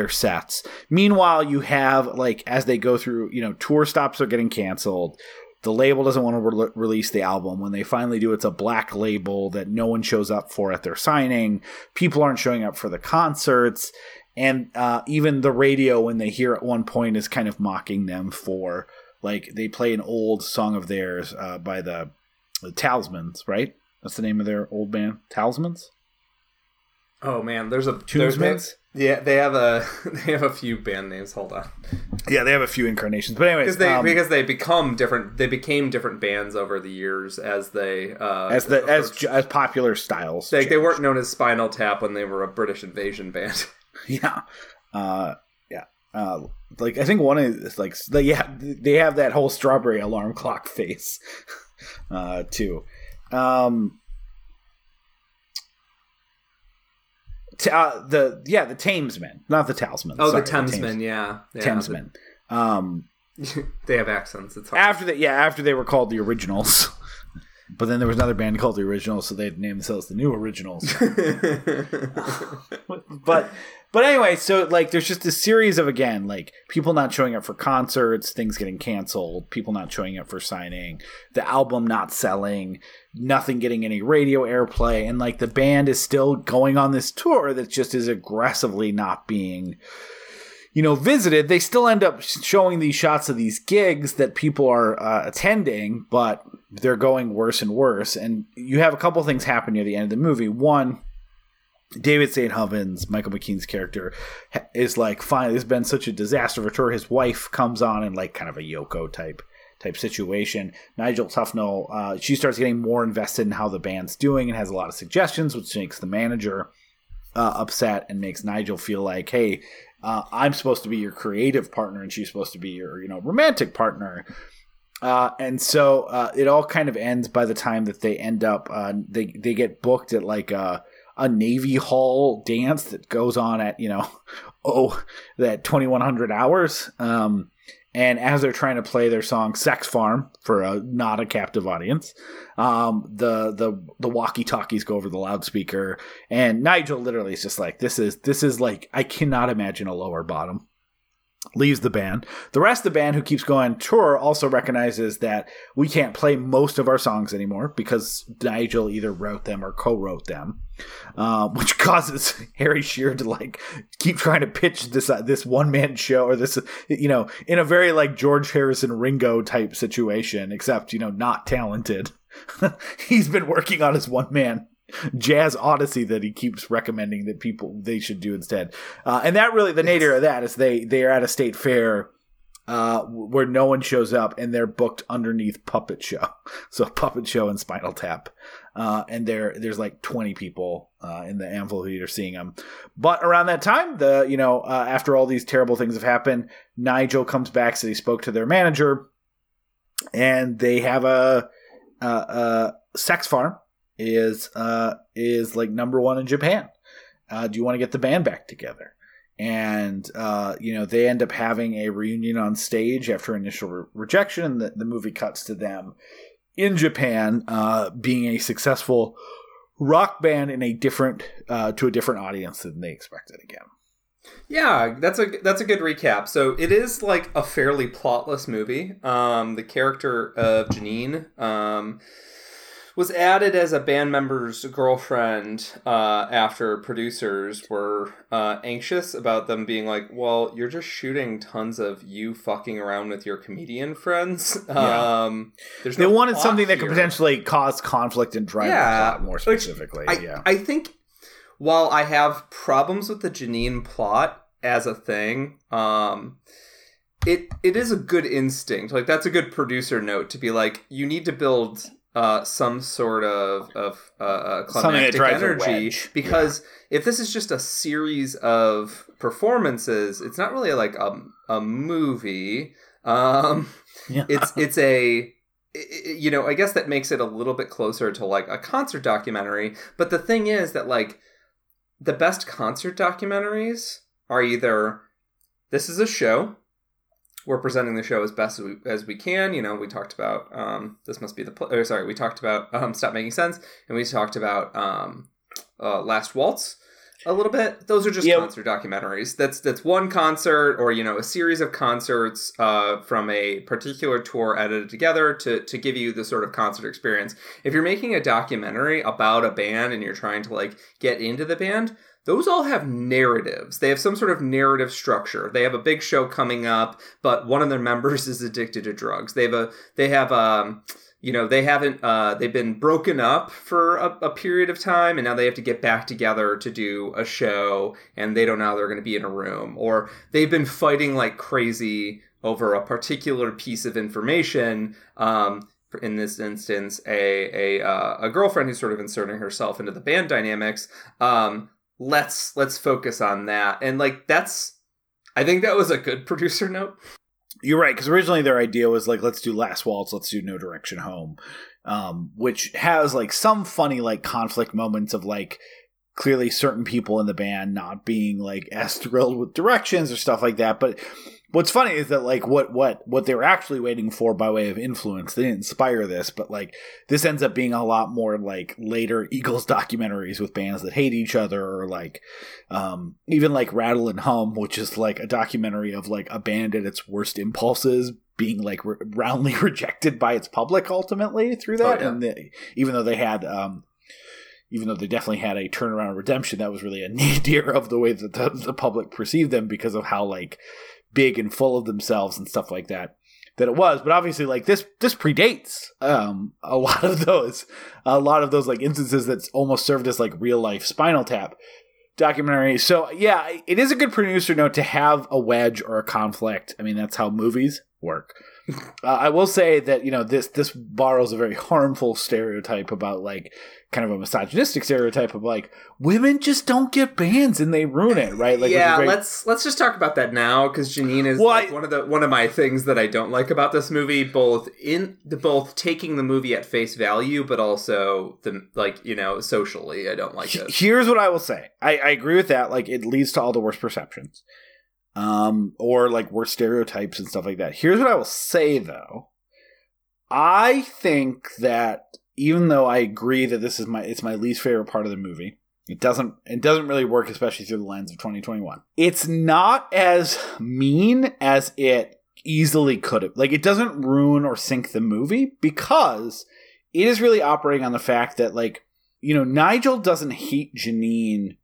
sets. Meanwhile, you have, like, as they go through, tour stops are getting canceled. The label doesn't want to release the album. When they finally do, it's a black label that no one shows up for at their signing. People aren't showing up for the concerts. And even the radio, when they hear at one point, is kind of mocking them for, like, they play an old song of theirs by the Talismans, right? That's the name of their old band, Talismans? Oh, man, there's yeah, they have a few band names. Hold on. Yeah, they have a few incarnations. But anyway, because they became different bands over the years as they as popular styles. They weren't known as Spinal Tap when they were a British invasion band. Yeah. Like, I think one is like, they have that whole Strawberry Alarm Clock face too. The Thamesmen, not the Talismans. Oh, sorry, the Thamesmen, yeah. Thamesmen. They have accents. It's hard. After they were called the Originals, but then there was another band called the Originals, so they named themselves the New Originals. But anyway, so like there's just a series of, again, like, people not showing up for concerts, things getting canceled, people not showing up for signing, the album not selling, nothing getting any radio airplay, and like the band is still going on this tour that just is aggressively not being, visited. They still end up showing these shots of these gigs that people are attending, but they're going worse and worse. And you have a couple things happen near the end of the movie. One, David St. Hubbins, Michael McKean's character, is like, finally, this has been such a disaster of a tour. His wife comes on in like kind of a Yoko type situation. Nigel Tufnell, she starts getting more invested in how the band's doing and has a lot of suggestions, which makes the manager upset and makes Nigel feel like, hey, I'm supposed to be your creative partner and she's supposed to be your, romantic partner. And so it all kind of ends by the time that they end up, they get booked at like a Navy Hall dance that goes on at, that 2100 hours. And as they're trying to play their song Sex Farm for not a captive audience, the walkie-talkies go over the loudspeaker, and Nigel literally is just like, this is like, I cannot imagine a lower bottom. Leaves the band. The rest of the band, who keeps going on tour, also recognizes that we can't play most of our songs anymore because Nigel either wrote them or co-wrote them, which causes Harry Shearer to like keep trying to pitch this one-man show, or this, in a very like George Harrison Ringo type situation, except not talented. He's been working on his one-man jazz odyssey that he keeps recommending that people they should do instead, and that really the nature of that is they are at a state fair where no one shows up, and they're booked underneath Puppet Show. So Puppet Show and Spinal Tap, and there's like 20 people in the amphitheater seeing them. But around that time, after all these terrible things have happened, Nigel comes back, so he spoke to their manager, and they have a Sex Farm is like number one in Japan. Do you want to get the band back together? And they end up having a reunion on stage after initial rejection, and the movie cuts to them in Japan being a successful rock band in a different to a different audience than they expected again. Yeah, that's a good recap. So it is like a fairly plotless movie. The character of Janine was added as a band member's girlfriend after producers were anxious about them being like, well, you're just shooting tons of you fucking around with your comedian friends. Yeah. They wanted something that could potentially cause conflict and drive the plot more specifically. I think while I have problems with the Janine plot as a thing, it is a good instinct. Like, that's a good producer note to be like, you need to build some sort of climactic energy, because if this is just a series of performances, it's not really like a movie. It's I guess that makes it a little bit closer to like a concert documentary. But the thing is that like the best concert documentaries are either this is a show. We're presenting the show as best as we can. You know, we talked about this must be the we talked about Stop Making Sense, and we talked about Last Waltz a little bit. Those are just concert documentaries. That's one concert, or you know, a series of concerts from a particular tour edited together to give you the sort of concert experience. If you're making a documentary about a band and you're trying to like get into the band, those all have narratives. They have some sort of narrative structure. They have a big show coming up, but one of their members is addicted to drugs. They've been broken up for a period of time, and now they have to get back together to do a show, and they don't know how they're going to be in a room. Or they've been fighting like crazy over a particular piece of information, in this instance, a girlfriend who's sort of inserting herself into the band dynamics. Let's focus on that. And like, I think that was a good producer note. You're right. Cause originally their idea was like, let's do Last Waltz. Let's do No Direction Home. Which has like some funny, like conflict moments of like clearly certain people in the band not being like as thrilled with directions or stuff like that. But what's funny is that like what they were actually waiting for by way of influence, they didn't inspire this, but like this ends up being a lot more like later Eagles documentaries with bands that hate each other, or like even like Rattle and Hum, which is like a documentary of like a band at its worst impulses being like roundly rejected by its public ultimately through that. Oh, yeah. And even though they definitely had a turnaround of redemption, that was really a nadir of the way that the public perceived them because of how like big and full of themselves and stuff like that it was. But obviously like this predates a lot of those like instances that's almost served as like real life Spinal Tap documentaries. So yeah, it is a good producer note to have a wedge or a conflict. I mean, that's how movies work. I will say that, you know, this borrows a very harmful stereotype about like kind of a misogynistic stereotype of like women just don't get bands and they ruin it, right? Like, yeah, let's just talk about that now, because Janine is one of my things that I don't like about this movie, both taking the movie at face value, but also the like, you know, socially, I don't like it. Here's what I will say: I agree with that. Like, it leads to all the worst perceptions, or like worst stereotypes and stuff like that. Here's what I will say though: I think that, even though I agree that this is it's my least favorite part of the movie, it doesn't really work, especially through the lens of 2021. It's not as mean as it easily could have. Like, it doesn't ruin or sink the movie, because it is really operating on the fact that, like, you know, Nigel doesn't hate Janine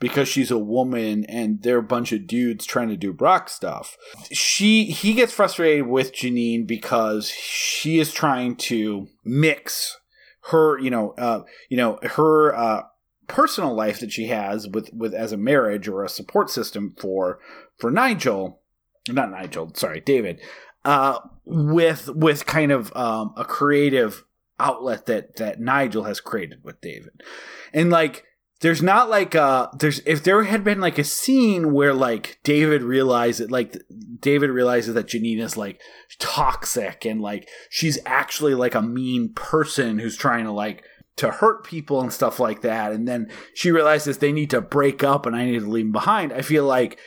because she's a woman and they're a bunch of dudes trying to do rock stuff. He gets frustrated with Janine because she is trying to mix her, her personal life that she has with as a marriage or a support system for David, with kind of a creative outlet that Nigel has created with David. And like, there's not like if there had been like a scene where like David realizes that Janine is like toxic and like she's actually like a mean person who's trying to like to hurt people and stuff like that, and then she realizes they need to break up and I need to leave them behind. I feel like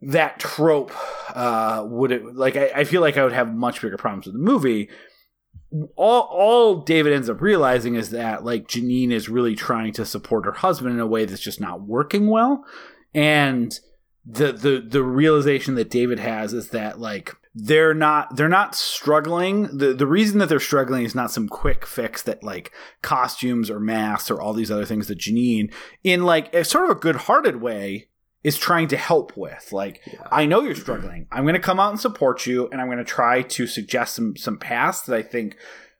that trope I feel like I would have much bigger problems with the movie. all David ends up realizing is that, like, Janine is really trying to support her husband in a way that's just not working well. And the realization that David has is that, like, they're not struggling. The reason that they're struggling is not some quick fix that, like, costumes or masks or all these other things that Janine, in, like, a sort of a good-hearted way, is trying to help with. Like, yeah. I know you're struggling. I'm going to come out and support you, and I'm going to try to suggest some paths that I think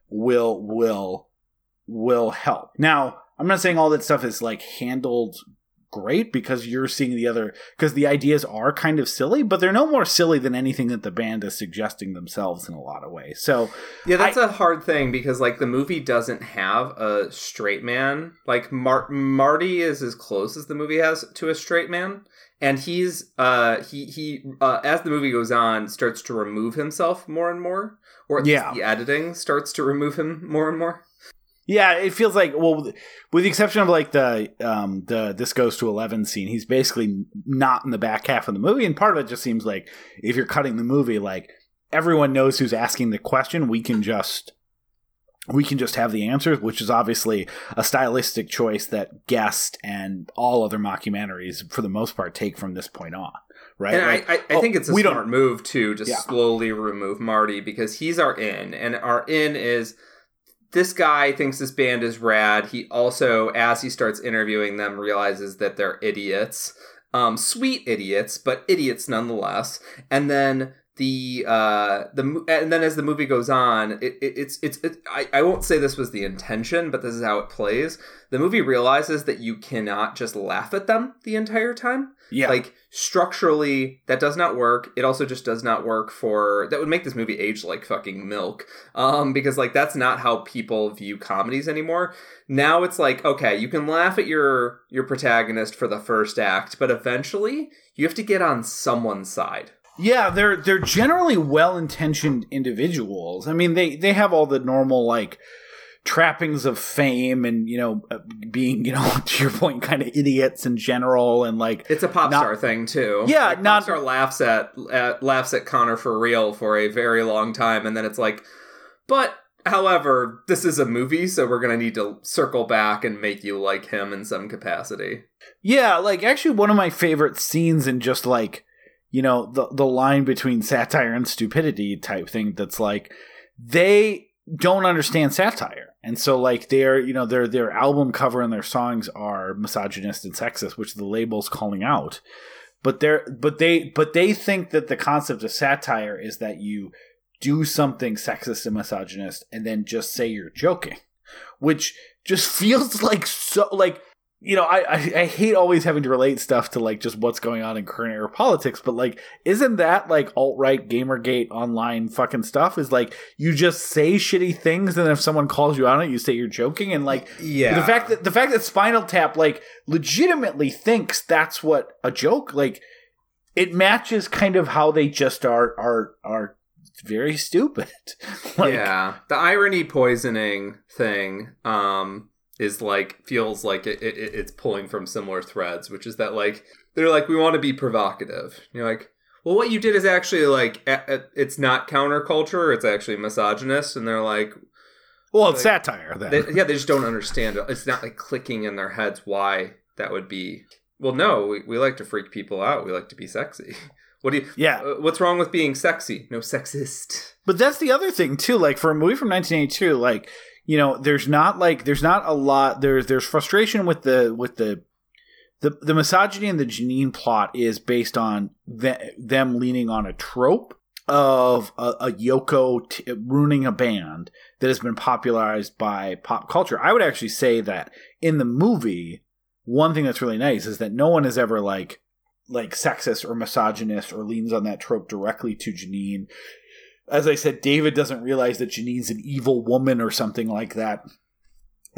will help. Now, I'm not saying all that stuff is, like, handled great, because you're seeing because the ideas are kind of silly, but they're no more silly than anything that the band is suggesting themselves in a lot of ways. So yeah, that's a hard thing, because, like, the movie doesn't have a straight man. Like, Marty is as close as the movie has to a straight man, and he's he as the movie goes on, starts to remove himself more and more, or at least the editing starts to remove him more and more. Yeah, it feels like, well, with the exception of, like, the This Goes to 11 scene, he's basically not in the back half of the movie. And part of it just seems like, if you're cutting the movie, like, everyone knows who's asking the question. We can just have the answers, which is obviously a stylistic choice that Guest and all other mockumentaries, for the most part, take from this point on. Right. And like, I think it's a smart move to just slowly remove Marty, because he's our in, and our in is, this guy thinks this band is rad. He also, as he starts interviewing them, realizes that they're idiots. Sweet idiots, but idiots nonetheless. And then as the movie goes on, I won't say this was the intention, but this is how it plays. The movie realizes that you cannot just laugh at them the entire time. Yeah. Like, structurally, that does not work. It also just does not work that would make this movie age like fucking milk. Because, like, that's not how people view comedies anymore. Now it's like, okay, you can laugh at your protagonist for the first act, but eventually you have to get on someone's side. Yeah, they're generally well-intentioned individuals. I mean, they have all the normal, like, trappings of fame and, you know, being, you know, to your point, kind of idiots in general, and, like, it's a Popstar thing too. Yeah, like, Popstar laughs at Connor for real for a very long time, and then it's like, but however, this is a movie, so we're gonna need to circle back and make you like him in some capacity. Yeah, like, actually, one of my favorite scenes in just, like, you know, the line between satire and stupidity type thing, that's like, they don't understand satire. And so, like, they're, you know, their album cover and their songs are misogynist and sexist, which the label's calling out. But they think that the concept of satire is that you do something sexist and misogynist and then just say you're joking, which just feels like so, like, you know, I hate always having to relate stuff to, like, just what's going on in current era politics, but, like, isn't that, like, alt-right Gamergate online fucking stuff? Is, like, you just say shitty things, and if someone calls you on it, you say you're joking, and, like, yeah. The fact that Spinal Tap, like, legitimately thinks that's what a joke, like, it matches kind of how they just are very stupid. Like, yeah, the irony poisoning thing, is, like, feels like it's pulling from similar threads, which is that, like, they're like, we want to be provocative. And you're like, well, what you did is actually, like, it's not counterculture, it's actually misogynist. And they're like, well, it's like, satire then. They just don't understand it. It's not, like, clicking in their heads why that would be. Well, no, we like to freak people out. We like to be sexy. What's wrong with being sexy? No, sexist. But that's the other thing too. Like, for a movie from 1982, like, you know, there's not a lot. There's frustration with the misogyny, and the Janine plot is based on them leaning on a trope of a Yoko ruining a band that has been popularized by pop culture. I would actually say that in the movie, one thing that's really nice is that no one is ever like sexist or misogynist or leans on that trope directly to Janine. As I said, David doesn't realize that Janine's an evil woman or something like that,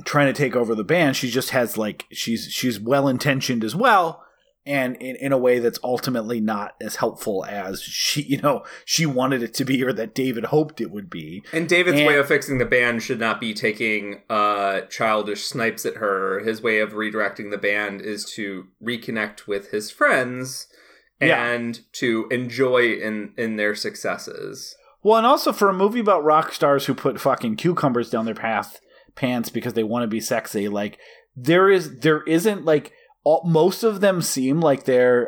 trying to take over the band. She just has, like, she's well-intentioned as well, and in a way that's ultimately not as helpful as she wanted it to be, or that David hoped it would be. And David's way of fixing the band should not be taking childish snipes at her. His way of redirecting the band is to reconnect with his friends and to enjoy in their successes. Well, and also for a movie about rock stars who put fucking cucumbers down their pants because they want to be sexy, like there isn't like most of them seem like they're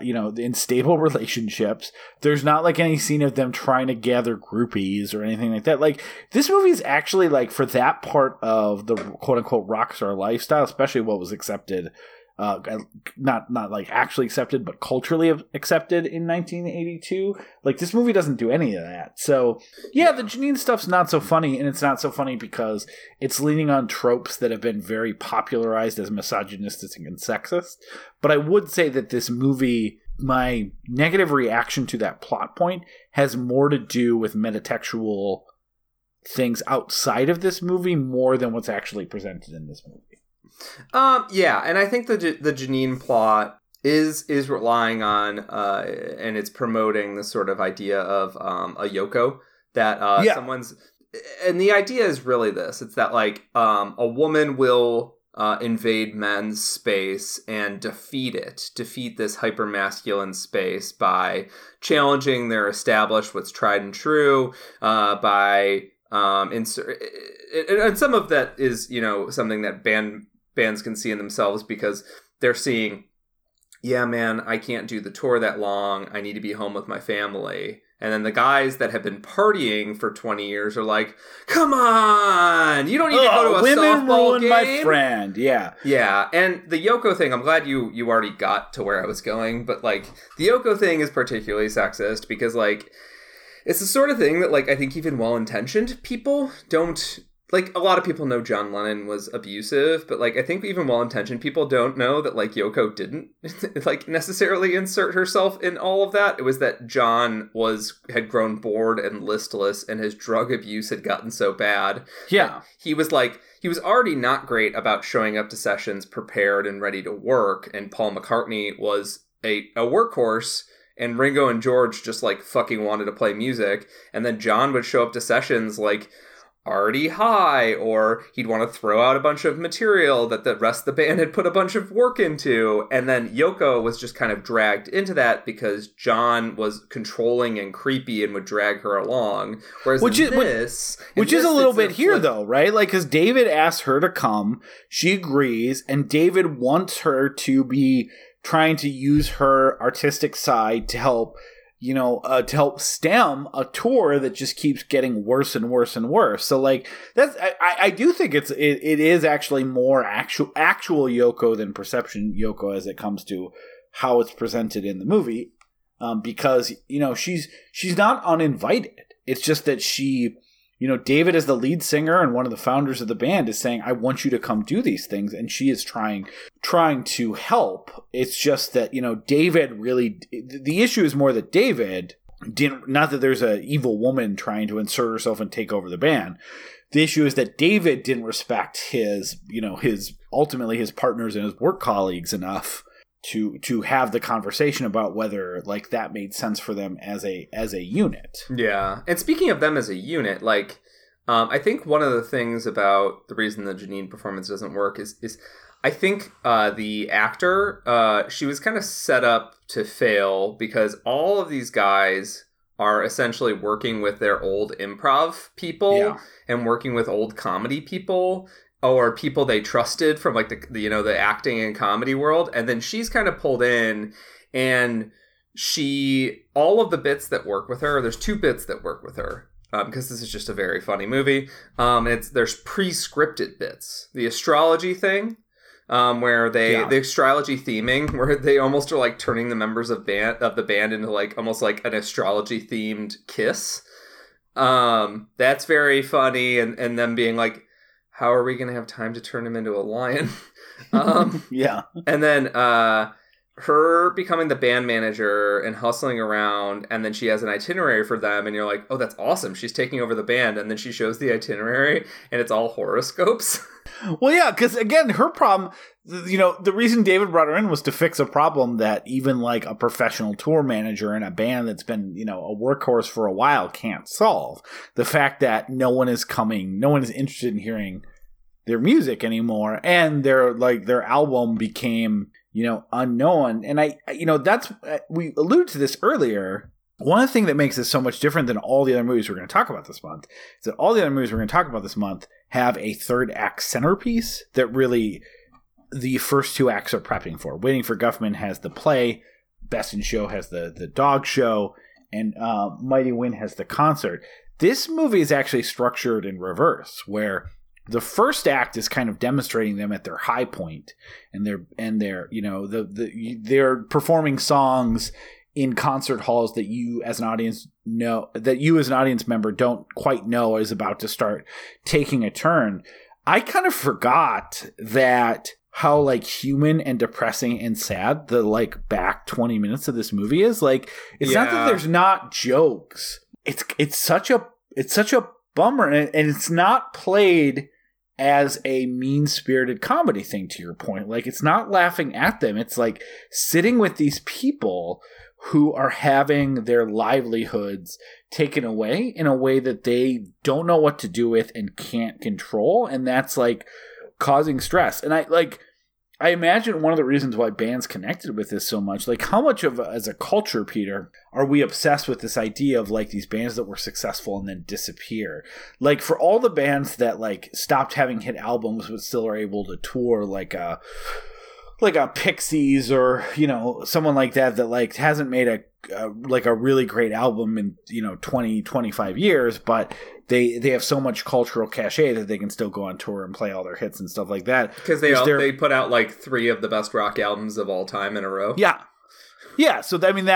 in stable relationships. There's not like any scene of them trying to gather groupies or anything like that. Like this movie is actually like for that part of the quote unquote rock star lifestyle, especially what was accepted, not like actually accepted, but culturally accepted in 1982. Like this movie doesn't do any of that. So yeah, the Janine stuff's not so funny, and it's not so funny because it's leaning on tropes that have been very popularized as misogynistic and sexist. But I would say that this movie, my negative reaction to that plot point has more to do with metatextual things outside of this movie more than what's actually presented in this movie. Yeah, and I think the Janine plot is relying on and it's promoting this sort of idea of a Yoko that someone's, and the idea is really this. It's that like a woman will invade men's space and defeat this hyper-masculine space by challenging their established what's tried and true, by and some of that is something that bands can see in themselves because they're seeing, yeah, man, I can't do the tour that long. I need to be home with my family. And then the guys that have been partying for 20 years are like, come on, you don't need to go to a softball game. Women ruin my friend, yeah. Yeah, and the Yoko thing, I'm glad you already got to where I was going, but like the Yoko thing is particularly sexist because like it's the sort of thing that like I think even well-intentioned people don't... Like, a lot of people know John Lennon was abusive, but, like, I think even well-intentioned people don't know that, like, Yoko didn't, like, necessarily insert herself in all of that. It was that John had grown bored and listless, and his drug abuse had gotten so bad. Yeah. He was, like... He was already not great about showing up to sessions prepared and ready to work, and Paul McCartney was a workhorse... And Ringo and George just, like, fucking wanted to play music. And then John would show up to sessions, like, already high. Or he'd want to throw out a bunch of material that the rest of the band had put a bunch of work into. And then Yoko was just kind of dragged into that because John was controlling and creepy and would drag her along. Whereas which is a little bit here, though, right? Like, because David asks her to come. She agrees. And David wants her to be... trying to use her artistic side to help, to help stem a tour that just keeps getting worse and worse and worse. So, like, that's I do think it is actually more actual Yoko than perception Yoko as it comes to how it's presented in the movie, because she's not uninvited. It's just that she. David as the lead singer and one of the founders of the band is saying, I want you to come do these things. And she is trying to help. It's just that, David really – the issue is more that David didn't – not that there's an evil woman trying to insert herself and take over the band. The issue is that David didn't respect his, ultimately his partners and his work colleagues enough to have the conversation about whether like that made sense for them as a unit. Yeah. And speaking of them as a unit, like I think one of the things about the reason the Janine performance doesn't work is I think the actor, she was kind of set up to fail because all of these guys are essentially working with their old improv people and working with old comedy people. Or people they trusted from like the acting and comedy world, and then she's kind of pulled in, and all of the bits that work with her. There's two bits that work with her because this is just a very funny movie. There's pre-scripted bits, the astrology thing, where the astrology theming, where they almost are like turning the members of the band into like almost like an astrology themed kiss. That's very funny, and them being like. How are we going to have time to turn him into a lion? Yeah. And then her becoming the band manager and hustling around. And then she has an itinerary for them. And you're like, oh, that's awesome. She's taking over the band. And then she shows the itinerary and it's all horoscopes. Well, yeah, because, again, her problem, the reason David brought her in was to fix a problem that even like a professional tour manager in a band that's been, a workhorse for a while can't solve. The fact that no one is coming, no one is interested in hearing their music anymore, and their album became unknown. And I that's we alluded to this earlier One thing that makes this so much different than all the other movies we're going to talk about this month is that all the other movies we're going to talk about this month have a third act centerpiece that really the first two acts are prepping for. Waiting for Guffman has the play, Best in Show has the dog show, and Mighty Wind has the concert. This movie is actually structured in reverse, where the first act is kind of demonstrating them at their high point, and they're you know they're performing songs in concert halls that you as an audience know, that you as an audience member don't quite know is about to start taking a turn. I kind of forgot that how like human and depressing and sad the like back 20 minutes of this movie is. Like it's not that there's not jokes. It's such a bummer, and it's not played as a mean-spirited comedy thing, to your point. Like it's not laughing at them. It's like sitting with these people who are having their livelihoods taken away in a way that they don't know what to do with and can't control. And that's like causing stress. And I imagine one of the reasons why bands connected with this so much, like how much of as a culture, Peter, are we obsessed with this idea of like these bands that were successful and then disappear? Like for all the bands that like stopped having hit albums, but still are able to tour, like a Pixies or, you know, someone like that like hasn't made a really great album in, you know, 20, 25 years, but they have so much cultural cachet that they can still go on tour and play all their hits and stuff like that. Because they put out like three of the best rock albums of all time in a row. Yeah. Yeah. So, I mean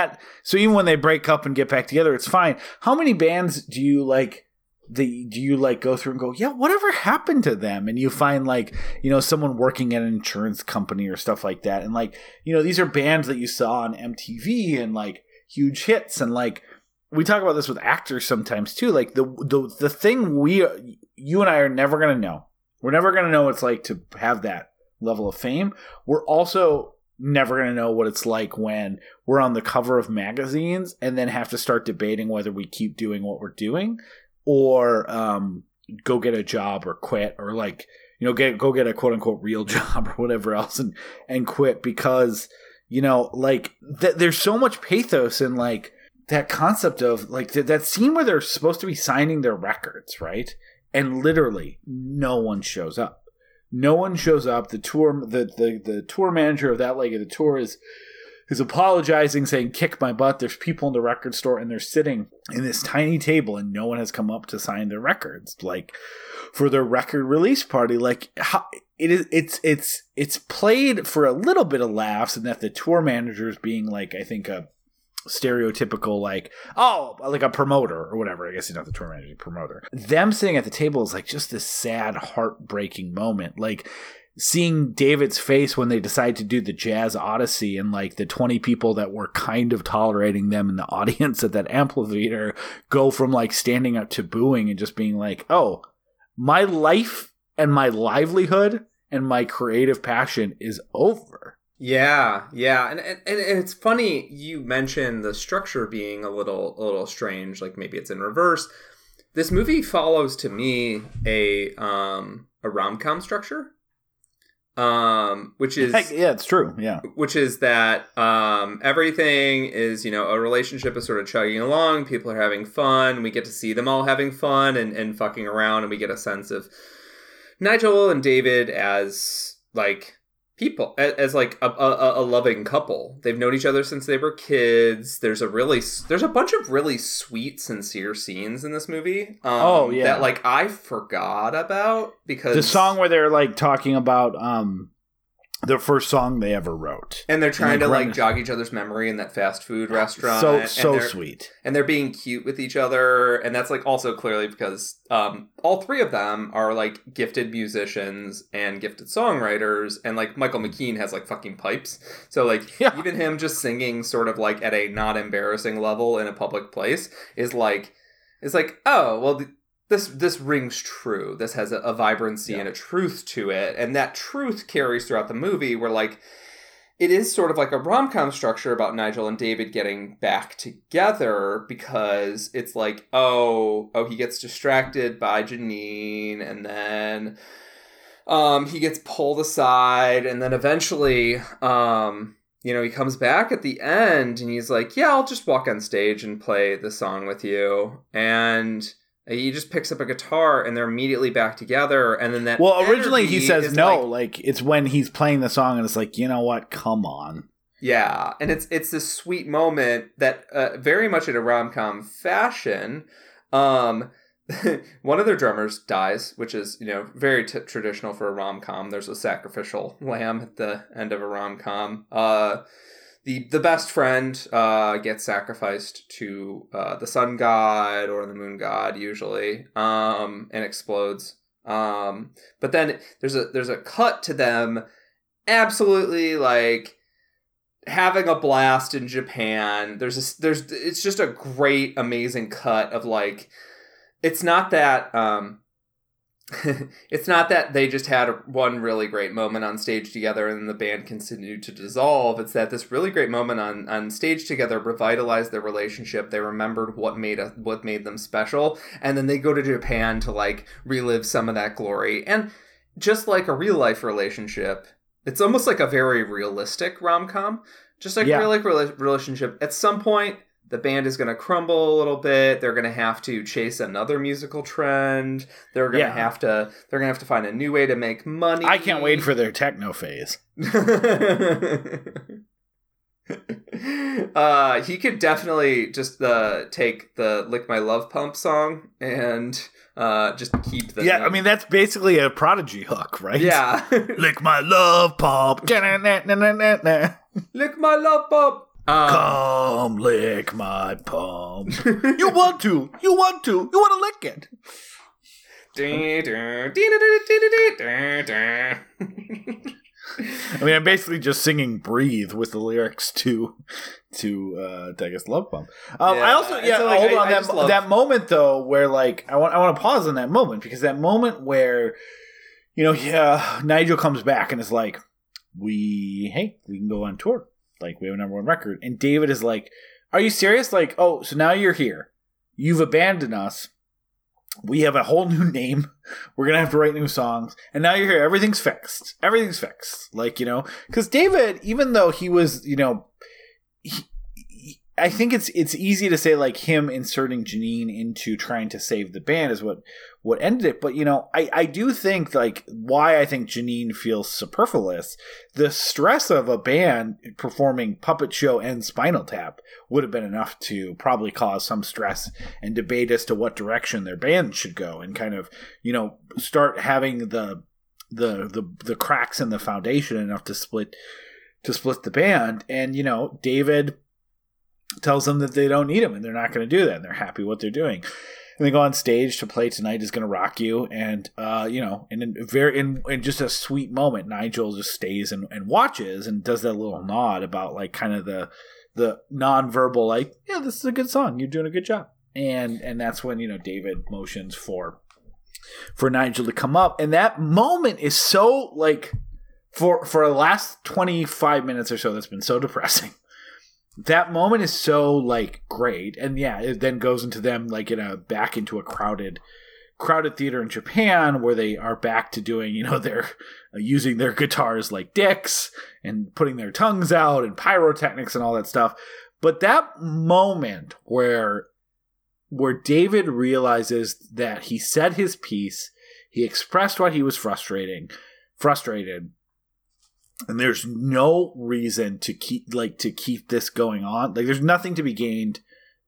so even when they break up and get back together, it's fine. How many bands do you like? Do you like go through and go, yeah, whatever happened to them? And you find like, you know, someone working at an insurance company or stuff like that. And like, you know, these are bands that you saw on MTV and like huge hits. And like, we talk about this with actors sometimes too. Like the thing you and I are never going to know. We're never going to know what it's like to have that level of fame. We're also never going to know what it's like when we're on the cover of magazines and then have to start debating whether we keep doing what we're doing, or go get a job or quit, or like, you know, go get a quote unquote real job or whatever else and quit, because, you know, like there's so much pathos in like that concept of like that scene where they're supposed to be signing their records, right? And literally no one shows up. No one shows up. The tour, the tour manager of that leg of the tour is apologizing, saying, kick my butt. There's people in the record store and they're sitting in this tiny table and no one has come up to sign their records, like for their record release party. Like it's played for a little bit of laughs, and that the tour manager is being like, I think a stereotypical, like, oh, like a promoter or whatever. I guess he's not the tour manager, promoter. Them sitting at the table is like just this sad, heartbreaking moment. Like, seeing David's face when they decide to do the Jazz Odyssey and like the 20 people that were kind of tolerating them in the audience at that amphitheater go from like standing up to booing and just being like, oh, my life and my livelihood and my creative passion is over. Yeah. Yeah. And it's funny. You mentioned the structure being a little strange. Like maybe it's in reverse. This movie follows, to me, a rom-com structure. Which is, yeah, it's true. Yeah. Which is that, everything is, you know, a relationship is sort of chugging along. People are having fun. We get to see them all having fun and fucking around. And we get a sense of Nigel and David as like people, as like a loving couple. They've known each other since they were kids. There's a bunch of really sweet, sincere scenes in this movie. That like I forgot about, because the song where they're like talking about the first song they ever wrote, and they're trying to like jog each other's memory in that fast food restaurant. So sweet, and they're being cute with each other, and that's like also clearly because all three of them are like gifted musicians and gifted songwriters, and like Michael McKean has like fucking pipes, so like even him just singing sort of like at a not embarrassing level in a public place is like, it's like, oh well. This rings true. This has a vibrancy and a truth to it. And that truth carries throughout the movie, where like it is sort of like a rom-com structure about Nigel and David getting back together, because it's like, oh, he gets distracted by Janine, and then he gets pulled aside, and then eventually you know, he comes back at the end and he's like, yeah, I'll just walk on stage and play the song with you. And he just picks up a guitar and they're immediately back together. And then that, well, originally he says no, like it's when he's playing the song and it's like, you know what? Come on. Yeah. And it's this sweet moment that very much in a rom-com fashion, one of their drummers dies, which is, you know, very traditional for a rom-com. There's a sacrificial lamb at the end of a rom-com. The best friend gets sacrificed to the sun god or the moon god usually, and explodes. But then there's a cut to them absolutely like having a blast in Japan. It's just a great, amazing cut of like, it's not that, it's not that they just had one really great moment on stage together and the band continued to dissolve. It's that this really great moment on stage together revitalized their relationship. They remembered what made them special. And then they go to Japan to like relive some of that glory. And just like a real life relationship, it's almost like a very realistic rom-com. Just like a real life relationship. At some point, the band is going to crumble a little bit. They're going to have to chase another musical trend. They're going to have to find a new way to make money. I can't wait for their techno phase. He could definitely just take the Lick My Love Pump song and just keep the I mean, that's basically a Prodigy hook, right? Yeah. Lick my love pump. Lick my love pump. Come lick my pump. You want to lick it. I mean, I'm basically just singing "Breathe" with the lyrics to Degas Love Pump. I also that moment though, where like I want to pause on that moment, because that moment where Nigel comes back and is like, we can go on tour. Like, we have a number 1 record. And David is like, are you serious? Like, oh, so now you're here. You've abandoned us. We have a whole new name. We're going to have to write new songs. And now you're here. Everything's fixed. Like, because David, even though he was, I think it's easy to say like him inserting Janine into trying to save the band is what ended it. But, I do think like why I think Janine feels superfluous. The stress of a band performing Puppet Show and Spinal Tap would have been enough to probably cause some stress and debate as to what direction their band should go, and kind of, start having the cracks in the foundation enough to split the band. And, David tells them that they don't need him and they're not going to do that, and they're happy what they're doing, and they go on stage to play Tonight Is Going to Rock You, and in just a sweet moment, Nigel just stays and watches and does that little nod about like kind of the non-verbal like, yeah, this is a good song, you're doing a good job, and that's when David motions for Nigel to come up, and that moment is so like for the last 25 minutes or so that's been so depressing. That moment is so like great, and it then goes into them like back into a crowded theater in Japan, where they are back to doing they're using their guitars like dicks and putting their tongues out and pyrotechnics and all that stuff. But that moment where David realizes that he said his piece, he expressed what he was frustrated. And there's no reason to keep this going on. Like, there's nothing to be gained.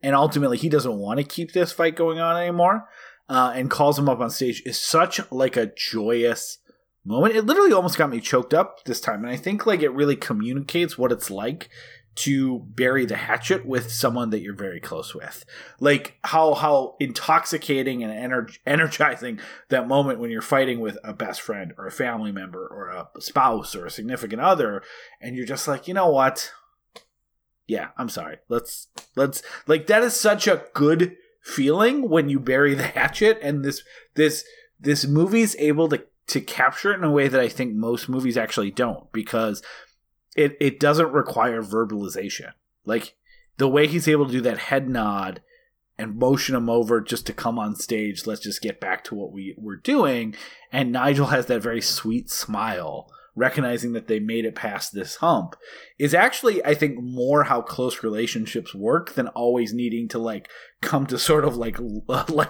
And ultimately, he doesn't want to keep this fight going on anymore. And calls him up on stage is such like a joyous moment. It literally almost got me choked up this time. And I think like it really communicates what it's like to bury the hatchet with someone that you're very close with. Like how intoxicating and energizing that moment when you're fighting with a best friend or a family member or a spouse or a significant other, and you're just like, you know what? Yeah, I'm sorry. Let's like, that is such a good feeling when you bury the hatchet, and this movie's able to capture it in a way that I think most movies actually don't, because It doesn't require verbalization. Like, the way he's able to do that head nod and motion him over just to come on stage, let's just get back to what we were doing. And Nigel has that very sweet smile recognizing that they made it past this hump is actually, I think, more how close relationships work than always needing to like come to sort of like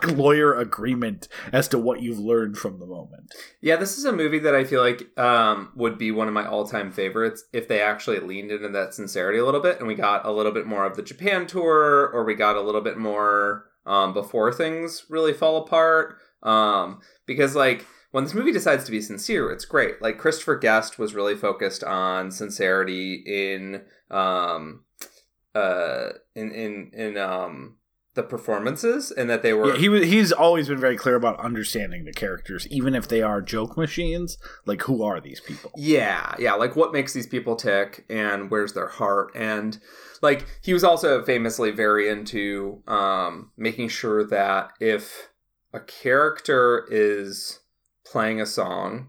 lawyer agreement as to what you've learned from the moment. Yeah, this is a movie that I feel like would be one of my all-time favorites if they actually leaned into that sincerity a little bit and we got a little bit more of the Japan tour, or we got a little bit more before things really fall apart. Because like when this movie decides to be sincere, it's great. Like Christopher Guest was really focused on sincerity in the performances, and that they were he's always been very clear about understanding the characters, even if they are joke machines. Like, who are these people? Yeah, like what makes these people tick and where's their heart. And like he was also famously very into making sure that if a character is playing a song,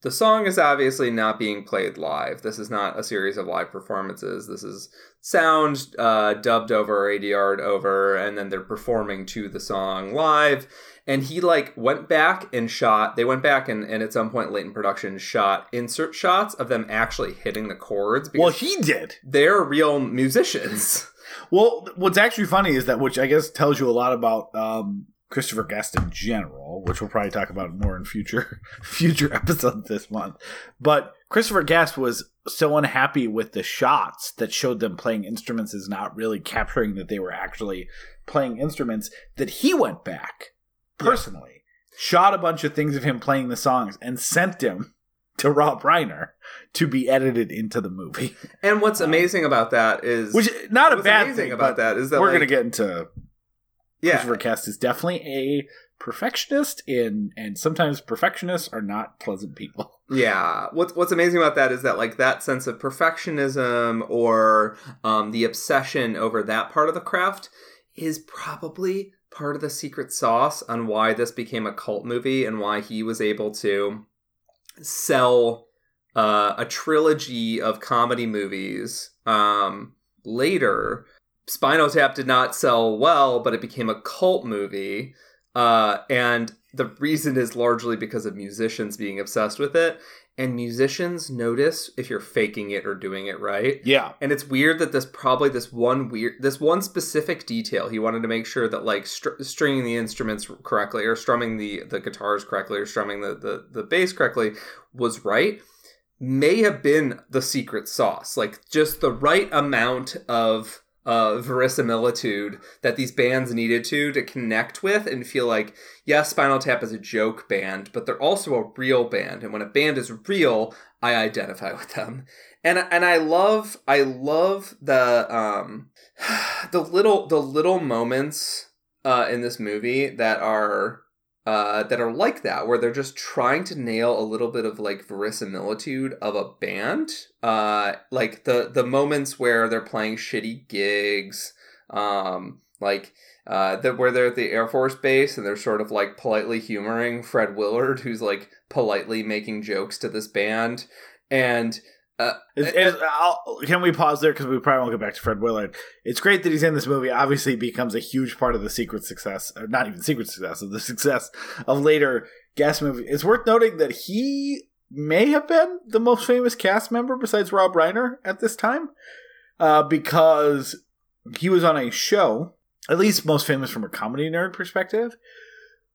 the song is obviously not being played live. This is not a series of live performances. This is sound dubbed over, ADR'd over, and then they're performing to the song live. And he like went back and shot, they went back and at some point late in production shot insert shots of them actually hitting the chords. Well, he did. They're real musicians. Well, what's actually funny is that, which I guess tells you a lot about Christopher Guest in general, which we'll probably talk about more in future episodes this month. But Christopher Guest was so unhappy with the shots that showed them playing instruments as not really capturing that they were actually playing instruments that he went back personally, shot a bunch of things of him playing the songs and sent him to Rob Reiner to be edited into the movie. And what's amazing about that is... Which is not a bad thing about that is that we're like, going to get into... Yeah. Christopher Guest is definitely a perfectionist, and sometimes perfectionists are not pleasant people. Yeah. What's amazing about that is that like that sense of perfectionism or the obsession over that part of the craft is probably part of the secret sauce on why this became a cult movie and why he was able to sell a trilogy of comedy movies later. Spinal Tap did not sell well, but it became a cult movie. And the reason is largely because of musicians being obsessed with it. And musicians notice if you're faking it or doing it right. Yeah. And it's weird that this one specific detail, he wanted to make sure that like stringing the instruments correctly or strumming the guitars correctly or strumming the bass correctly was right. May have been the secret sauce. Like just the right amount of... verisimilitude that these bands needed to connect with and feel like, yes, Spinal Tap is a joke band, but they're also a real band. And when a band is real, I identify with them. And I love the little moments in this movie that are like that, where they're just trying to nail a little bit of like verisimilitude of a band, like the moments where they're playing shitty gigs, where they're at the Air Force Base and they're sort of like politely humoring Fred Willard, who's like politely making jokes to this band, and. Can we pause there, because we probably won't get back to Fred Willard. It's great that he's in this movie. Obviously he becomes a huge part of the success of later Guest movie. It's worth noting that he may have been the most famous cast member besides Rob Reiner at this time, because he was on a show, at least most famous from a comedy nerd perspective.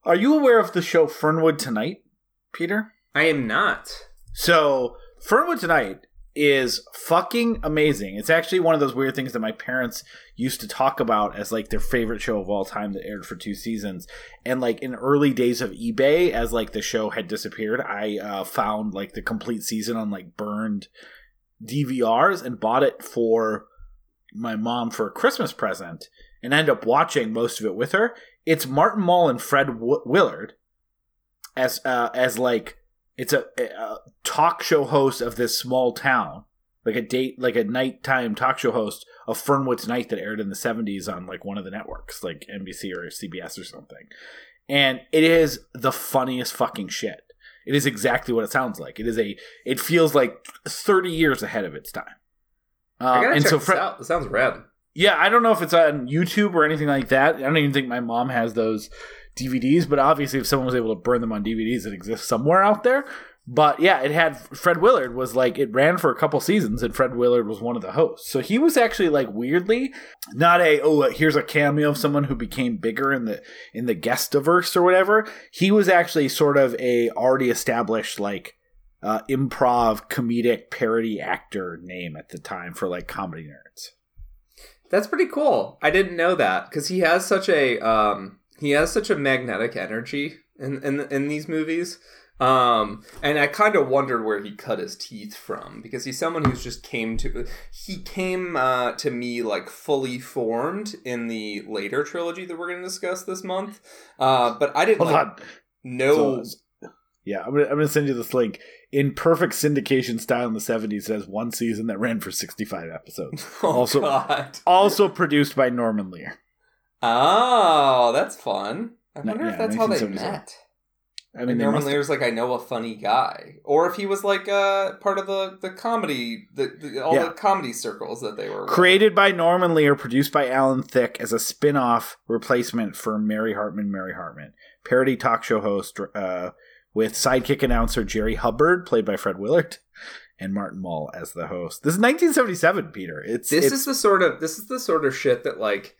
Are you aware of the show Fernwood Tonight, Peter? I am not. So Fernwood Tonight is fucking amazing. It's actually one of those weird things that my parents used to talk about as like their favorite show of all time that aired for 2 seasons. And like in early days of eBay, as like the show had disappeared, I found like the complete season on like burned DVRs and bought it for my mom for a Christmas present and ended up watching most of it with her. It's Martin Mull and Fred Willard as like... It's a talk show host of this small town, like a nighttime talk show host of Fernwood Tonight that aired in the 70s on like one of the networks, like NBC or CBS or something. And it is the funniest fucking shit. It is exactly what it sounds like. It feels like 30 years ahead of its time. I gotta check this out. It sounds rad. Yeah, I don't know if it's on YouTube or anything like that. I don't even think my mom has those DVDs, but obviously if someone was able to burn them on DVDs, it exists somewhere out there. But yeah, it had Fred Willard was like, it ran for a couple seasons and Fred Willard was one of the hosts. So he was actually like weirdly not a, oh, here's a cameo of someone who became bigger in the guest-iverse or whatever. He was actually sort of a already established like improv comedic parody actor name at the time for like comedy nerds. That's pretty cool. I didn't know that because he has such a magnetic energy in these movies. And I kind of wondered where he cut his teeth from, because he's someone who's just came to me like fully formed in the later trilogy that we're going to discuss this month. But I didn't know. So, yeah, I'm going to send you this link. In perfect syndication style in the 70s, it has one season that ran for 65 episodes. Oh, also produced by Norman Lear. Oh, that's fun. I wonder if that's how they met. I mean, Norman Lear's like, I know a funny guy, or if he was like part of the comedy, the comedy circles that they were with. Created by Norman Lear, produced by Alan Thicke as a spin-off replacement for Mary Hartman, parody talk show host with sidekick announcer Jerry Hubbard, played by Fred Willard, and Martin Mull as the host. This is 1977, Peter. This is the sort of shit that like.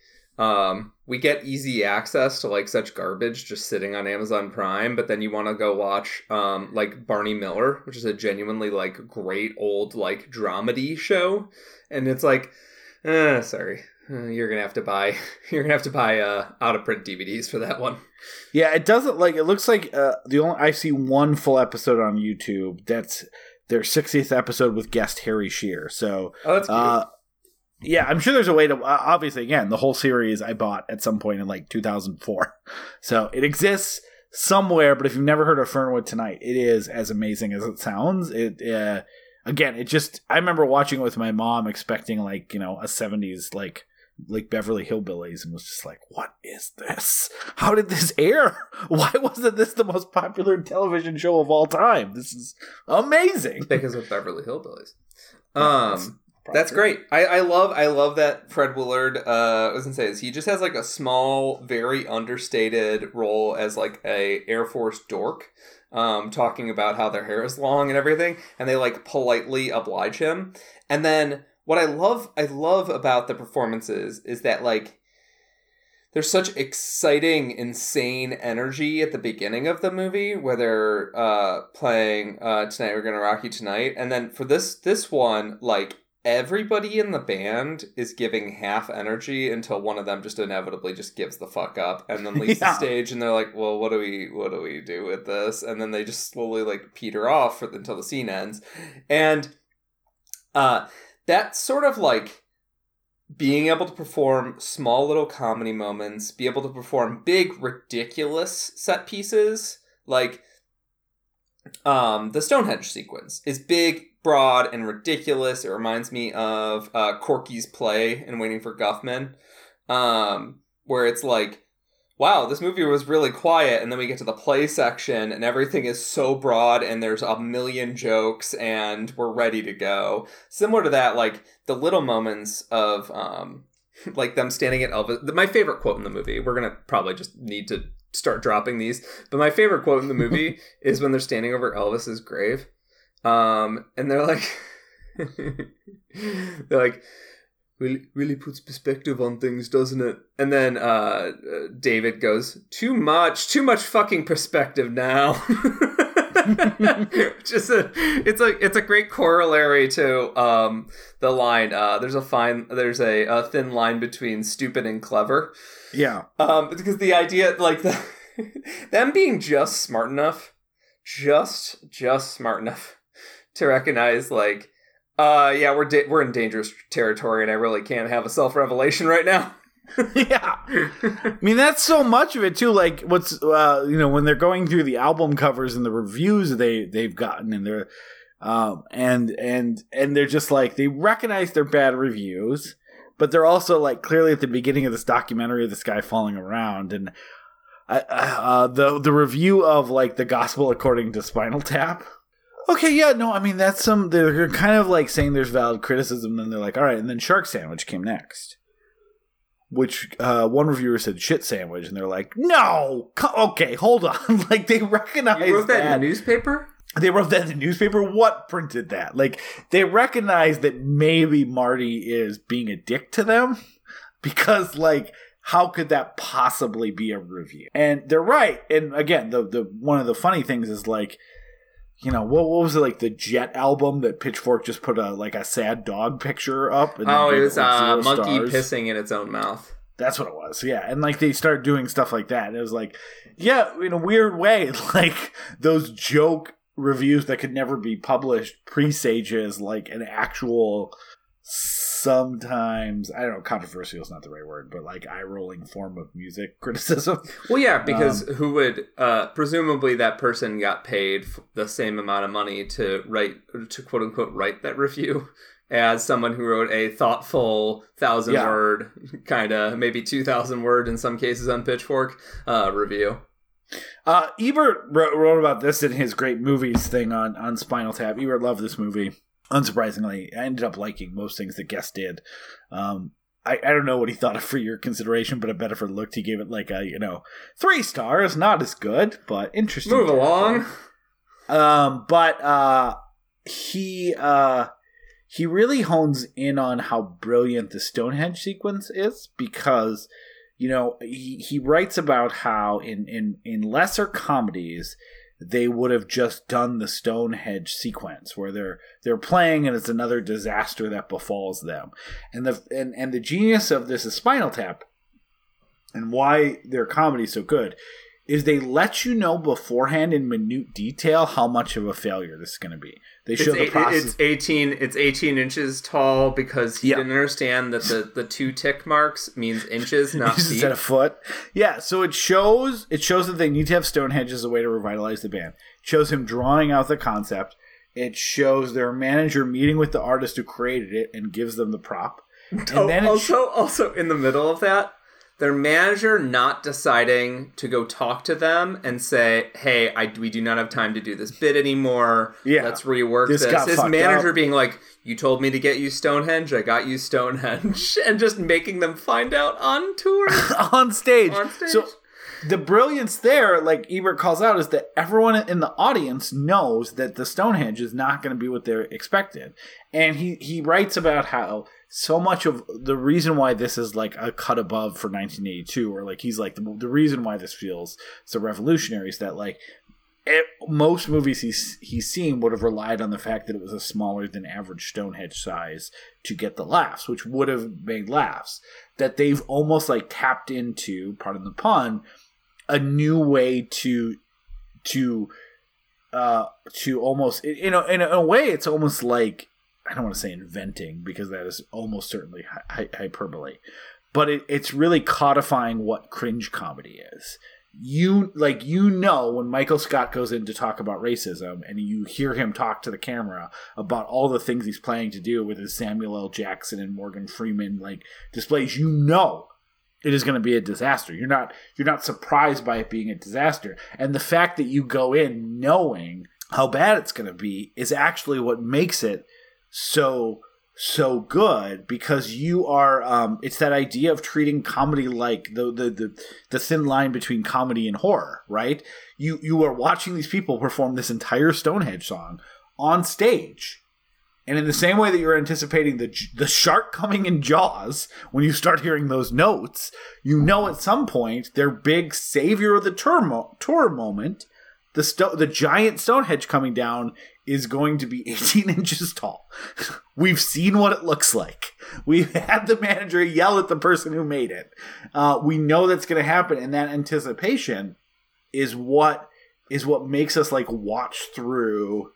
We get easy access to like such garbage just sitting on Amazon Prime, but then you want to go watch like Barney Miller, which is a genuinely like great old like dramedy show, and it's like, sorry, you're gonna have to buy out of print DVDs for that one. Yeah, it doesn't like it looks like the only I see one full episode on YouTube. That's their 60th episode with guest Harry Shearer. So that's cute. Yeah, I'm sure there's a way to, obviously, again, the whole series I bought at some point in like 2004. So it exists somewhere, but if you've never heard of Fernwood Tonight, it is as amazing as it sounds. I remember watching it with my mom expecting like, you know, a 70s like Beverly Hillbillies and was just like, what is this? How did this air? Why wasn't this the most popular television show of all time? This is amazing. Because of Beverly Hillbillies. That's great. I love that Fred Willard, I was going to say, is he just has like a small, very understated role as like a Air Force dork, talking about how their hair is long and everything. And they like politely oblige him. And then what I love about the performances is that like, there's such exciting, insane energy at the beginning of the movie where they're playing Tonight We're Gonna Rock You Tonight. And then for this one, like everybody in the band is giving half energy until one of them just inevitably just gives the fuck up and then leaves the stage and they're like, well, what do we do with this? And then they just slowly like peter off until the scene ends. And that sort of like being able to perform small little comedy moments, be able to perform big, ridiculous set pieces, like the Stonehenge sequence is big, broad, and ridiculous. It reminds me of Corky's play in Waiting for Guffman, where it's like, wow, this movie was really quiet, and then we get to the play section, and everything is so broad, and there's a million jokes, and we're ready to go. Similar to that, like, the little moments of, like, them standing at Elvis. My favorite quote in the movie, we're going to probably just need to start dropping these, but my favorite quote in the movie is when they're standing over Elvis's grave, and they're like, they're like, really puts perspective on things, doesn't it? And then David goes, too much fucking perspective now. It's a great corollary to the line, there's a thin line between stupid and clever. Yeah. Because the idea, like, them being just smart enough to recognize, like, yeah, we're in dangerous territory, and I really can't have a self-revelation right now. Yeah. I mean, that's so much of it, too. Like, what's, you know, when they're going through the album covers and the reviews they've gotten, and they're, and they're just like, they recognize their bad reviews, but they're also, like, clearly at the beginning of this documentary, this guy falling around, and the review of, like, The Gospel According to Spinal Tap. Okay, yeah, no, I mean, that's some... They're kind of, like, saying there's valid criticism, and they're like, all right, and then Shark Sandwich came next. Which, one reviewer said Shit Sandwich, and they're like, no! Okay, hold on. Like, they recognize that. You wrote that in the newspaper? They wrote that in the newspaper. What printed that? Like, they recognize that maybe Marty is being a dick to them because, like, how could that possibly be a review? And they're right. And again, the one of the funny things is, like, you know, what was it, like, the Jet album that Pitchfork just put a sad dog picture up? And oh, it was a monkey pissing in its own mouth. That's what it was, yeah. And, like, they start doing stuff like that. And it was like, yeah, in a weird way, like, those joke reviews that could never be published presages, like, an actual sometimes, I don't know, controversial is not the right word, but, like, eye-rolling form of music criticism. Well, yeah, because who would, presumably that person got paid the same amount of money to write, to quote-unquote write that review, as someone who wrote a thoughtful 1,000-word, kind of maybe 2,000-word in some cases on Pitchfork review. Ebert wrote about this in his great movies thing on Spinal Tap. Ebert loved this movie, unsurprisingly. I ended up liking most things that Guest did. I don't know what he thought of for your consideration, but I bet if it looked, he gave it like a, 3 stars. Not as good, but interesting. Move along. He really hones in on how brilliant the Stonehenge sequence is because, he writes about how in lesser comedies, they would have just done the Stonehenge sequence where they're playing and it's another disaster that befalls them. And the genius of This Is Spinal Tap and why their comedy is so good is they let you know beforehand in minute detail how much of a failure this is going to be. They show the process. It's 18 inches tall because he didn't understand that the 2 tick marks means inches, not feet. Instead of foot. Yeah, so it shows that they need to have Stonehenge as a way to revitalize the band. It shows him drawing out the concept. It shows their manager meeting with the artist who created it and gives them the prop. Also in the middle of that, their manager not deciding to go talk to them and say, hey, we do not have time to do this bit anymore. Yeah. Let's rework this. His manager being like, you told me to get you Stonehenge. I got you Stonehenge. And just making them find out on tour. On stage. So the brilliance there, like Ebert calls out, is that everyone in the audience knows that the Stonehenge is not going to be what they're expected. And he writes about how so much of the reason why this is like a cut above for 1982, or like he's like the reason why this feels so revolutionary is that like most movies he's seen would have relied on the fact that it was a smaller than average Stonehenge size to get the laughs, which would have made laughs. That they've almost like tapped into, pardon the pun, a new way to almost in a way it's almost like. I don't want to say inventing because that is almost certainly hyperbole, but it's really codifying what cringe comedy is. When Michael Scott goes in to talk about racism and you hear him talk to the camera about all the things he's planning to do with his Samuel L. Jackson and Morgan Freeman, like displays, it is going to be a disaster. You're not surprised by it being a disaster. And the fact that you go in knowing how bad it's going to be is actually what makes it so good because you are it's that idea of treating comedy like the thin line between comedy and horror, right? You are watching these people perform this entire Stonehenge song on stage. And in the same way that you're anticipating the shark coming in Jaws, when you start hearing those notes, at some point their big savior of the tour moment, the giant Stonehenge coming down is going to be 18 inches tall. We've seen what it looks like. We've had the manager yell at the person who made it. We know that's going to happen, and that anticipation is what makes us like watch through,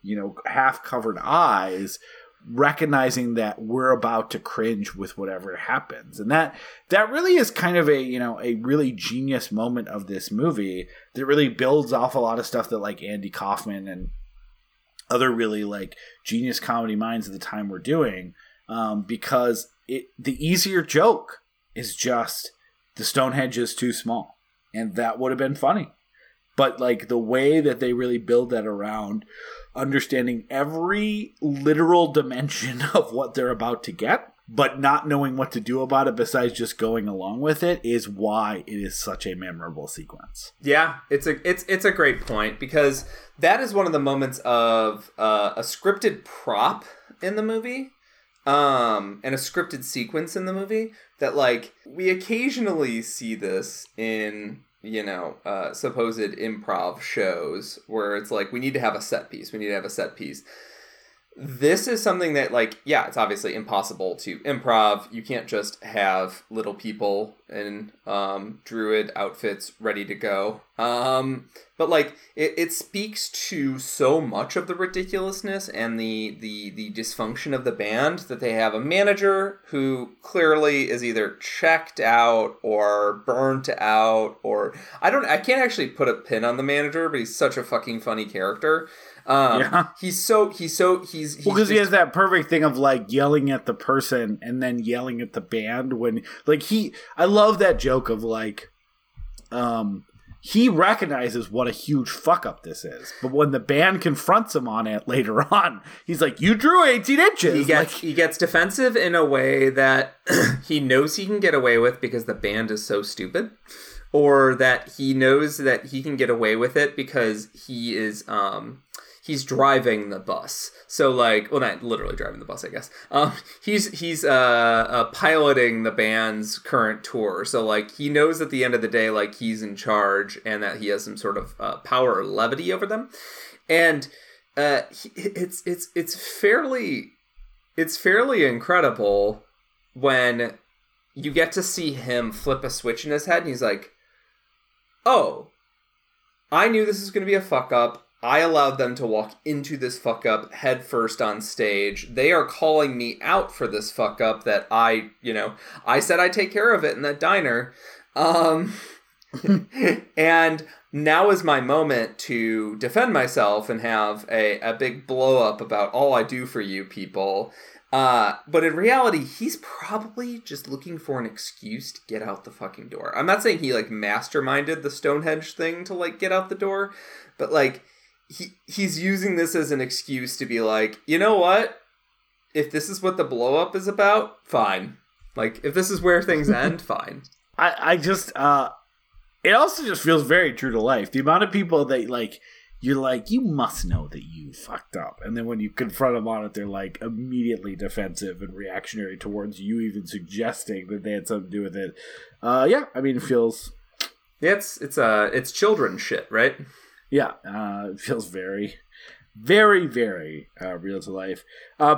half-covered eyes, recognizing that we're about to cringe with whatever happens. And that really is kind of a really genius moment of this movie that really builds off a lot of stuff that like Andy Kaufman and other really like genius comedy minds at the time were doing, because the easier joke is just the Stonehenge is too small, and that would have been funny. But like the way that they really build that around understanding every literal dimension of what they're about to get but not knowing what to do about it besides just going along with it is why it is such a memorable sequence. Yeah, it's a great point, because that is one of the moments of a scripted prop in the movie and a scripted sequence in the movie that, like, we occasionally see this in, you know, supposed improv shows where it's like, we need to have a set piece. This is something that, like, yeah, it's obviously impossible to improv. You can't just have little people in druid outfits ready to go. But, like, it speaks to so much of the ridiculousness and the dysfunction of the band that they have a manager who clearly is either checked out or burnt out, or I can't actually put a pin on the manager, but he's such a fucking funny character. Yeah. He's well, because he has that perfect thing of, like, yelling at the person and then yelling at the band when, like, I love that joke of, like, he recognizes what a huge fuck up this is, but when the band confronts him on it later on, he's like, "You drew 18 inches." He gets defensive in a way that he knows he can get away with because the band is so stupid. Or that he knows that he can get away with it because he is, he's driving the bus. So, like, well, not literally driving the bus, I guess. He's piloting the band's current tour. So, like, he knows at the end of the day, like, he's in charge and that he has some sort of power or levity over them. And it's fairly incredible when you get to see him flip a switch in his head and he's like, "Oh, I knew this was going to be a fuck up. I allowed them to walk into this fuck up head first on stage. They are calling me out for this fuck up that I, you know, I said I'd take care of it in that diner. And now is my moment to defend myself and have a big blow up about all I do for you people." But in reality, he's probably just looking for an excuse to get out the fucking door. I'm not saying he, like, masterminded the Stonehenge thing to, like, get out the door, but, like, he's using this as an excuse to be like, you know what? If this is what the blow up is about, fine. Like, if this is where things end, fine. I just, it also just feels very true to life. The amount of people that, like, you're like, you must know that you fucked up. And then when you confront them on it, they're, like, immediately defensive and reactionary towards you even suggesting that they had something to do with it. Yeah, I mean, it feels... Yeah, it's children shit, right? Yeah, it feels very, very, very real to life.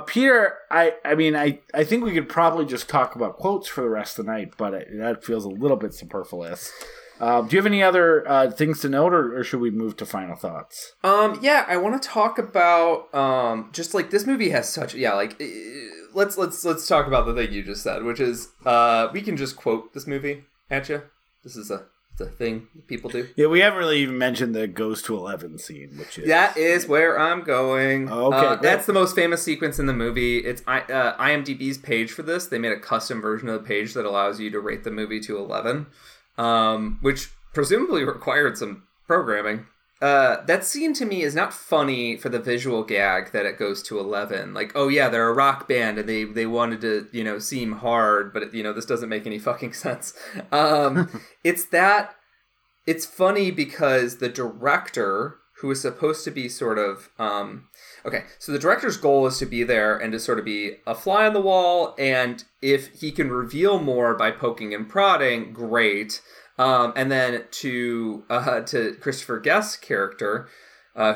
Peter, I mean, I think we could probably just talk about quotes for the rest of the night, but that feels a little bit superfluous. Do you have any other things to note, or should we move to final thoughts? Yeah, I want to talk about just, like, this movie has such, yeah, like, let's talk about the thing you just said, which is we can just quote this movie at you. This is the thing people do. Yeah, we haven't really even mentioned the Goes to 11 scene, which is... That is where I'm going. Okay, that's the most famous sequence in the movie. It's IMDb's page for this. They made a custom version of the page that allows you to rate the movie to 11. Which presumably required some programming. That scene to me is not funny for the visual gag that it goes to 11. Like, oh yeah, they're a rock band and they wanted to, you know, seem hard, but, you know, this doesn't make any fucking sense. It's funny because the director, who is supposed to be sort of, okay, so the director's goal is to be there and to sort of be a fly on the wall, and if he can reveal more by poking and prodding, great. And then to Christopher Guest's character,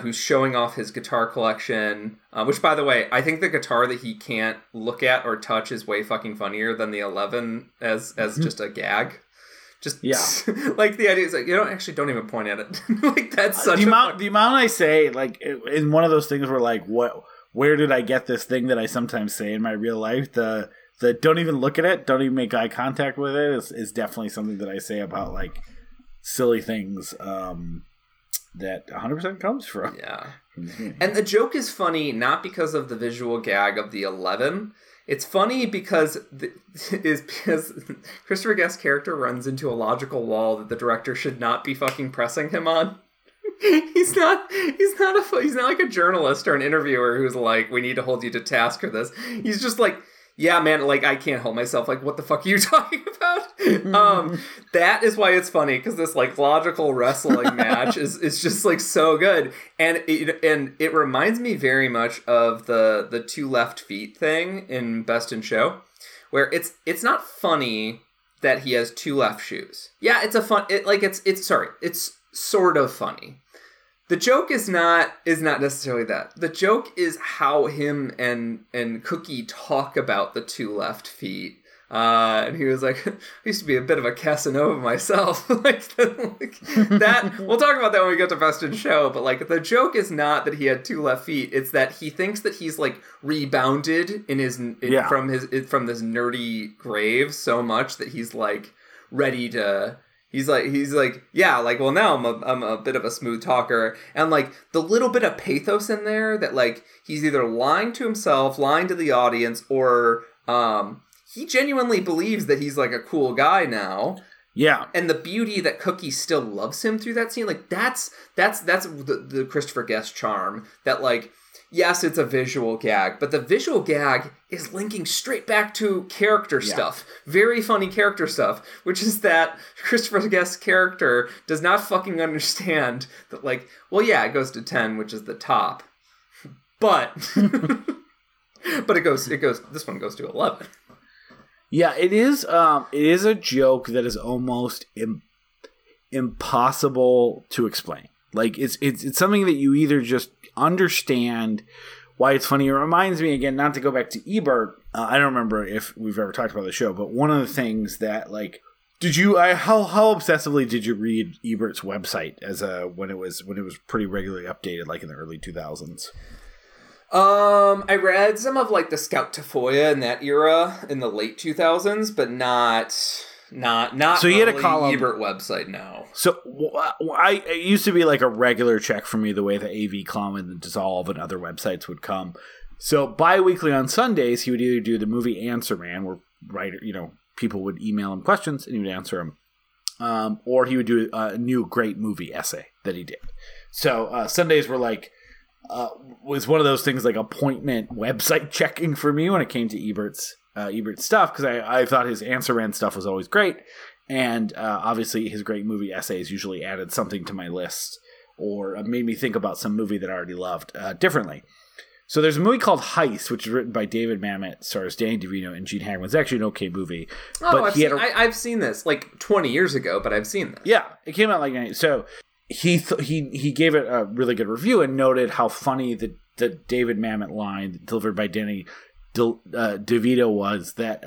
who's showing off his guitar collection, which, by the way, I think the guitar that he can't look at or touch is way fucking funnier than the 11 as just a gag. Just, yeah. Like, the idea is, like, you don't even point at it. Like, that's such the amount I say, like, in one of those things where, like, where did I get this thing that I sometimes say in my real life? The don't even look at it, don't even make eye contact with it is definitely something that I say about, like, silly things that 100% comes from. Yeah. And the joke is funny not because of the visual gag of the 11. It's funny because Christopher Guest's character runs into a logical wall that the director should not be fucking pressing him on. He's not like a journalist or an interviewer who's like, we need to hold you to task for this. He's just like, yeah, man, like, I can't help myself. Like, what the fuck are you talking about? That is why it's funny, because this, like, logical wrestling match is just, like, so good. And it reminds me very much of the two left feet thing in Best in Show, where it's not funny that he has two left shoes. Yeah, it's a fun... It's sort of funny. The joke is not necessarily that. The joke is how him and Cookie talk about the two left feet. And he was like, I used to be a bit of a Casanova myself. We'll talk about that when we get to Best in Show. But like, the joke is not that he had two left feet. It's that he thinks that he's like rebounded from this nerdy grave so much that he's like ready to. He's like, yeah, like, well, now I'm a bit of a smooth talker. And, like, the little bit of pathos in there that, like, he's either lying to himself, lying to the audience, or he genuinely believes that he's, like, a cool guy now. Yeah. And the beauty that Cookie still loves him through that scene, like, that's the Christopher Guest charm that, like, yes, it's a visual gag, but the visual gag is linking straight back to character stuff. Very funny character stuff, which is that Christopher Guest's character does not fucking understand that, like, well, yeah, it goes to 10, which is the top, but this one goes to 11. Yeah, it is a joke that is almost impossible to explain. Like, it's something that you either just understand why it's funny. It reminds me, again, not to go back to Ebert. I don't remember if we've ever talked about the show, but one of the things that, like, how obsessively did you read Ebert's website when it was pretty regularly updated, like in the early 2000s? I read some of like the Scout to Foya in that era in the late 2000s, but not so you had a column Ebert website now. So it used to be like a regular check for me the way the AV column and the Dissolve and other websites would come. So bi-weekly on Sundays, he would either do the movie Answer Man, where writer, you know, people would email him questions and he would answer them, or he would do a new great movie essay that he did. So Sundays were like was one of those things like appointment website checking for me when it came to Ebert's stuff, because I thought his Answer Man stuff was always great, and obviously his great movie essays usually added something to my list or made me think about some movie that I already loved differently. So there's a movie called Heist, which is written by David Mamet, stars Danny DeVito and Gene Hackman. It's actually an okay movie. I've seen this like 20 years ago, but I've seen this. Yeah, it came out like so. He gave it a really good review and noted how funny the David Mamet line delivered by Danny DeVito was that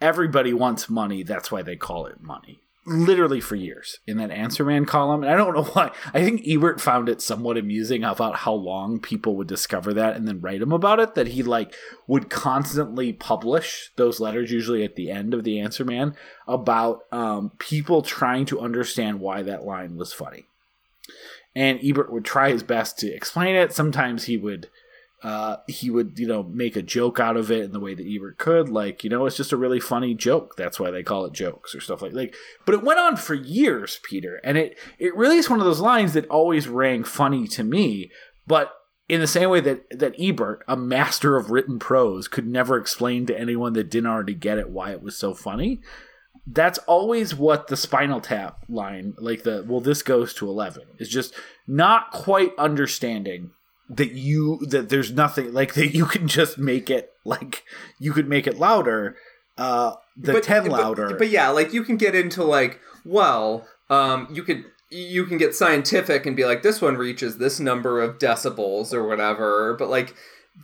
everybody wants money, that's why they call it money, literally for years in that Answer Man column. And I don't know why. I think Ebert found it somewhat amusing about how long people would discover that and then write him about it, that he like would constantly publish those letters, usually at the end of the Answer Man, about people trying to understand why that line was funny. And Ebert would try his best to explain it. Sometimes he would, you know, make a joke out of it in the way that Ebert could, like, you know, it's just a really funny joke. That's why they call it jokes or stuff like, but it went on for years, Peter. And it really is one of those lines that always rang funny to me, but in the same way that Ebert, a master of written prose, could never explain to anyone that didn't already get it why it was so funny. That's always what the Spinal Tap line, like this goes to 11, is just not quite understanding that there's nothing like that. You can just make it like you could make it louder, louder. But yeah, like you can get into like, well, you can get scientific and be like, this one reaches this number of decibels or whatever. But like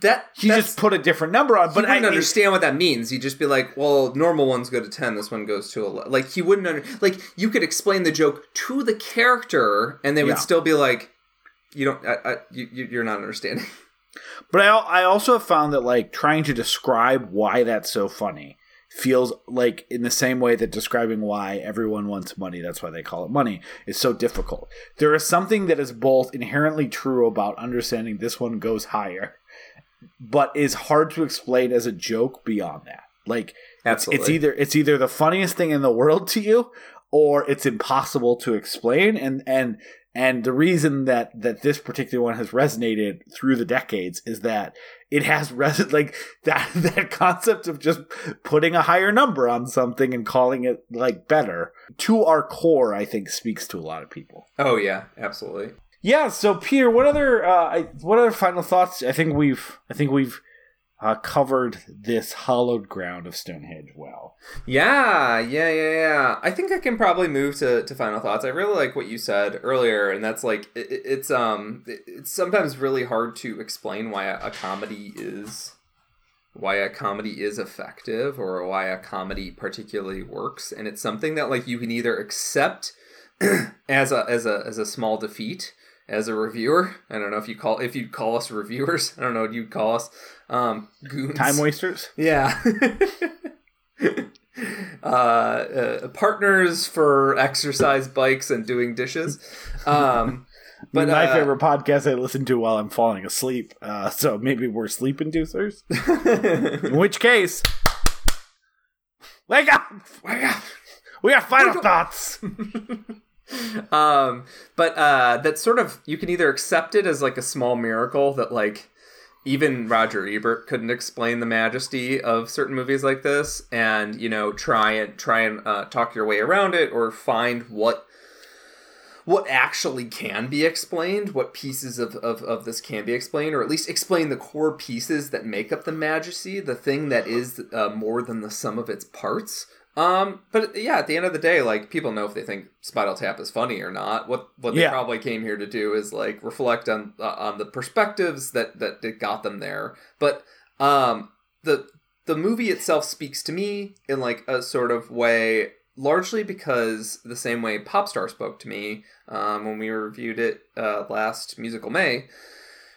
that, he just put a different number on. But I wouldn't understand what that means. You'd just be like, well, normal ones go to 10. This one goes to 11. Like he wouldn't you could explain the joke to the character, and they would still be like, you don't. You're not understanding. But I also have found that like trying to describe why that's so funny feels like in the same way that describing why everyone wants money, that's why they call it money, is so difficult. There is something that is both inherently true about understanding this one goes higher, but is hard to explain as a joke beyond that. Like, absolutely, it's either the funniest thing in the world to you, or it's impossible to explain. And the reason that this particular one has resonated through the decades is that it has that concept of just putting a higher number on something and calling it better to our core, I think speaks to a lot of people. Oh yeah, absolutely. Yeah. So Peter, what other final thoughts? I think we've covered this hallowed ground of Stonehenge well. Yeah. I think I can probably move to final thoughts. I really like what you said earlier, and that's it's sometimes really hard to explain why a comedy is effective or why a comedy particularly works, and it's something that you can either accept as a small defeat. As a reviewer, I don't know if you'd call us reviewers. I don't know what you'd call us. Goons. Time wasters? Yeah. Partners for exercise bikes and doing dishes. But my favorite podcast I listen to while I'm falling asleep. So maybe we're sleep inducers. In which case, wake up! We have final thoughts. But that's sort of, you can either accept it as a small miracle that even Roger Ebert couldn't explain the majesty of certain movies like this, and try and talk your way around it, or find what actually can be explained, what pieces of this can be explained, or at least explain the core pieces that make up the majesty, the thing that is more than the sum of its parts. But yeah, at the end of the day, people know if they think Spinal Tap is funny or not. What they probably came here to do is reflect on the perspectives that got them there. But the movie itself speaks to me in a sort of way, largely because the same way Popstar spoke to me when we reviewed it last Musical May,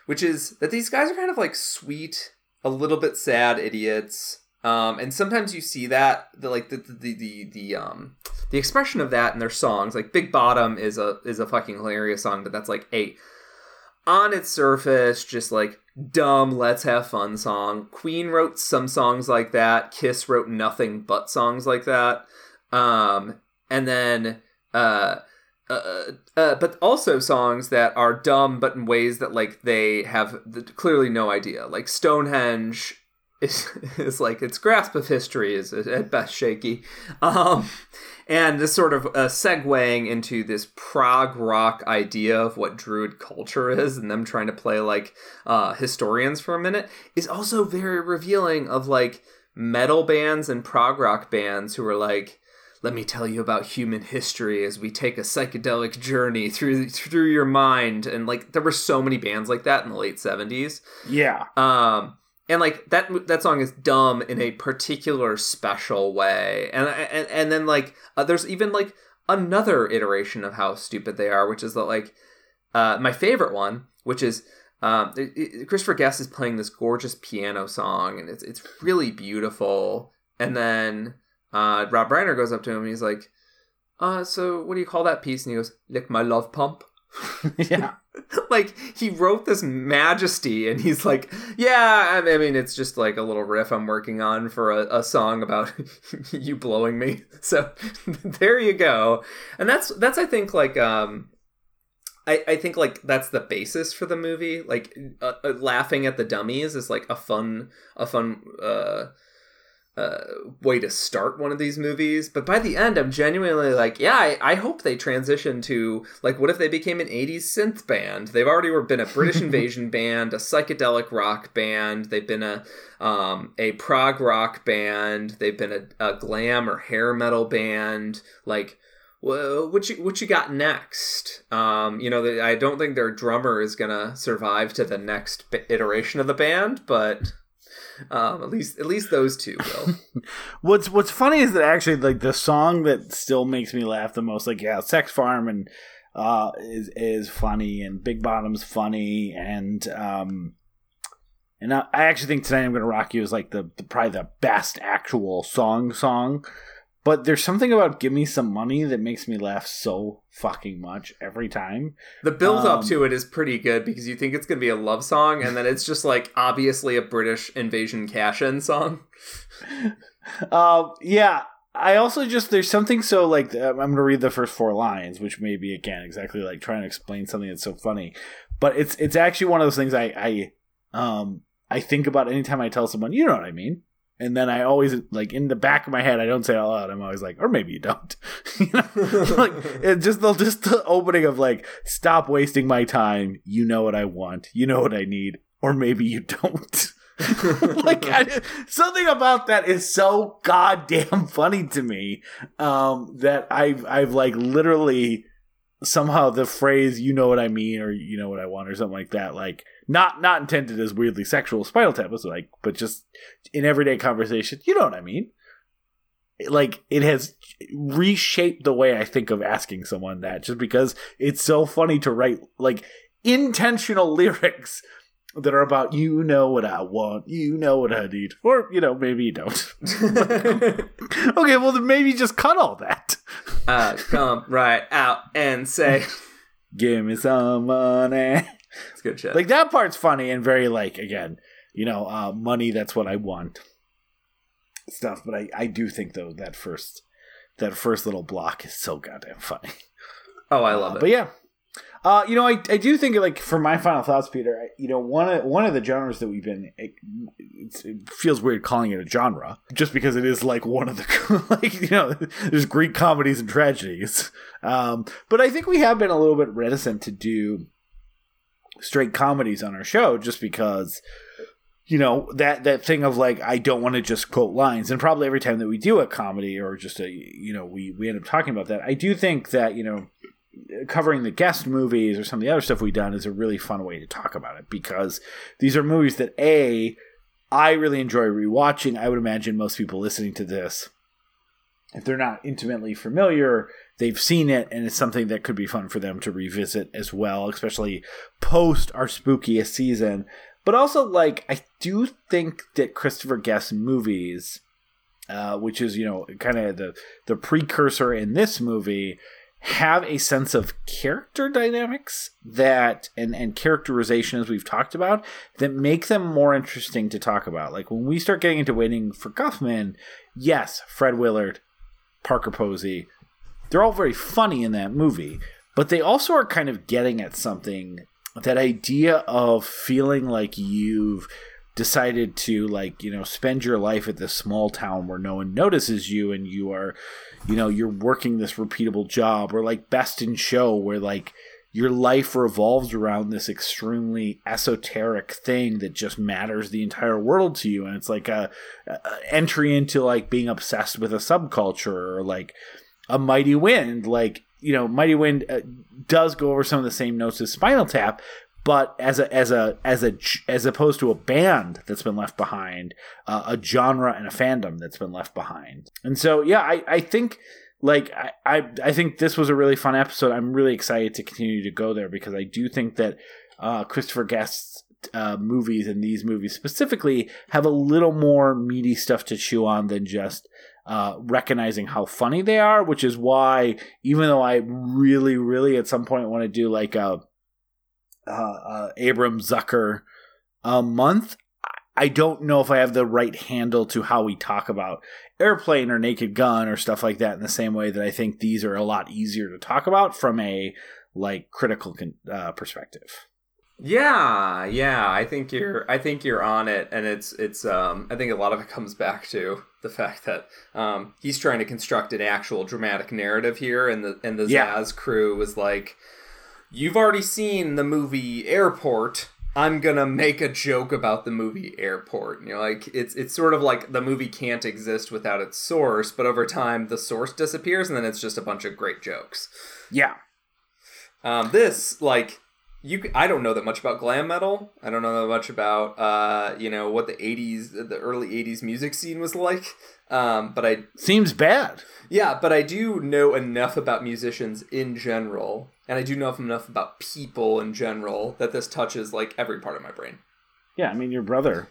which is that these guys are kind of sweet, a little bit sad idiots. And sometimes you see that the expression of that in their songs. Big Bottom is a fucking hilarious song, but that's on its surface, just dumb, let's have fun song. Queen wrote some songs like that. Kiss wrote nothing but songs like that. But also songs that are dumb, but in ways that they have clearly no idea. Stonehenge. It's its grasp of history is at best shaky. And this sort of segueing into this prog rock idea of what Druid culture is, and them trying to play historians for a minute, is also very revealing of metal bands and prog rock bands who are let me tell you about human history as we take a psychedelic journey through your mind. And there were so many bands like that in the late 70s. Yeah. And that song is dumb in a particular special way, and then there's even another iteration of how stupid they are, which is that my favorite one, which is Christopher Guest is playing this gorgeous piano song, and it's really beautiful, and then Rob Reiner goes up to him and he's like, so what do you call that piece? And he goes, "Lick My Love Pump." Yeah. He wrote this majesty, and he's it's just a little riff I'm working on for a song about you blowing me. So there you go. And that's I think I think that's the basis for the movie. Laughing at the dummies is a fun way to start one of these movies, but by the end I'm genuinely I hope they transition to what if they became an 80s synth band. They've already been a British Invasion band, a psychedelic rock band, they've been a prog rock band, they've been a glam or hair metal band. What you got next? I don't think their drummer is gonna survive to the next iteration of the band, but at least those two will. What's funny is that actually the song that still makes me laugh the most, Sex Farm and is funny, and Big Bottom's funny, and I actually think Tonight I'm Gonna Rock You is probably the best actual song. But there's something about Give Me Some Money that makes me laugh so fucking much every time. The build up to it is pretty good because you think it's going to be a love song, and then it's just obviously a British Invasion cash-in song. Yeah, I also just, there's something so, like, I'm going to read the first four lines, which may be, again, exactly like trying to explain something that's so funny. But it's actually one of those things I think about anytime I tell someone, you know what I mean? And then I always, like, in the back of my head, I don't say it out loud. I'm always like, or maybe you don't. You know? Like, it's just the opening of, like, stop wasting my time. You know what I want. You know what I need. Or maybe you don't. Like, something about that is so goddamn funny to me that I've like literally somehow the phrase "you know what I mean" or "you know what I want" or something like that, like not intended as weirdly sexual Spinal Tap, like, but just in everyday conversation, you know what I mean. Like, it has reshaped the way I think of asking someone that, just because it's so funny to write like intentional lyrics that are about, you know what I want, you know what I need, or, you know, maybe you don't. Okay, well, then maybe just cut all that. Come right out and say, give me some money. It's good shit. Like, that part's funny and very, like, again, you know, money, that's what I want stuff. But I do think, though, that first little block is so goddamn funny. Oh, I love it. But yeah. You know, I do think, like, for my final thoughts, Peter, you know, one of the genres that we've been, it feels weird calling it a genre, just because it is, like, one of the, like, you know, there's Greek comedies and tragedies. But I think we have been a little bit reticent to do straight comedies on our show, just because, you know, that thing of, like, I don't want to just quote lines. And probably every time that we do a comedy or just a, you know, we end up talking about that. I do think that, you know, covering the guest movies or some of the other stuff we've done is a really fun way to talk about it, because these are movies that I really enjoy rewatching. I would imagine most people listening to this, if they're not intimately familiar, they've seen it, and it's something that could be fun for them to revisit as well, especially post our spookiest season. But also, like, I do think that Christopher Guest movies, which is, you know, kind of the precursor in this movie, have a sense of character dynamics that and characterization, as we've talked about, that make them more interesting to talk about. Like, when we start getting into Waiting for Guffman, yes, Fred Willard, Parker Posey, they're all very funny in that movie, but they also are kind of getting at something, that idea of feeling like you've decided to, like, you know, spend your life at this small town where no one notices you, and you are, you know, you're working this repeatable job, or like Best in Show, where, like, your life revolves around this extremely esoteric thing that just matters the entire world to you, and it's like a entry into, like, being obsessed with a subculture, or like a Mighty Wind. Like, you know, Mighty Wind does go over some of the same notes as Spinal Tap, but as opposed to a band that's been left behind, a genre and a fandom that's been left behind. And so, yeah, I think, like, I think this was a really fun episode. I'm really excited to continue to go there, because I do think that Christopher Guest's movies, and these movies specifically, have a little more meaty stuff to chew on than just recognizing how funny they are, which is why, even though I really, really at some point want to do, like, a Abram Zucker month, I don't know if I have the right handle to how we talk about Airplane or Naked Gun or stuff like that, in the same way that I think these are a lot easier to talk about from a, like, critical perspective. Yeah, I think you're on it, and it's I think a lot of it comes back to the fact that he's trying to construct an actual dramatic narrative here, and the Zaz crew was like, you've already seen the movie Airport. I'm going to make a joke about the movie Airport. And you're like, it's sort of like the movie can't exist without its source, but over time the source disappears, and then it's just a bunch of great jokes. Yeah. This, like, I don't know that much about glam metal. I don't know that much about, you know, what the early 80s music scene was like. But I... Seems bad. Yeah, but I do know enough about musicians in general, and I do know enough about people in general, that this touches, like, every part of my brain. Yeah, I mean, your brother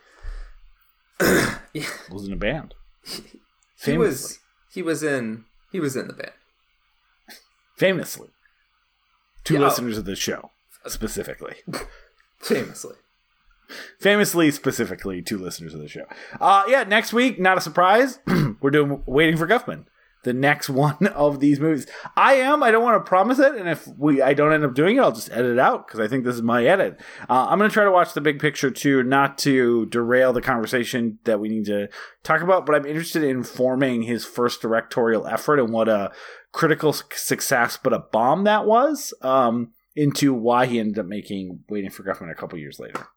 was in a band. He was in the band. Famously. Two listeners of the show, specifically. Famously, specifically, two listeners of the show. Yeah, next week, not a surprise, we're doing Waiting for Guffman. the next one of these movies. I don't want to promise it, and if I don't end up doing it, I'll just edit it out, because I think this is my edit. I'm going to try to watch the big picture, too, not to derail the conversation that we need to talk about, but I'm interested in forming his first directorial effort and what a critical success, but a bomb that was, into why he ended up making Waiting for Guffman a couple years later.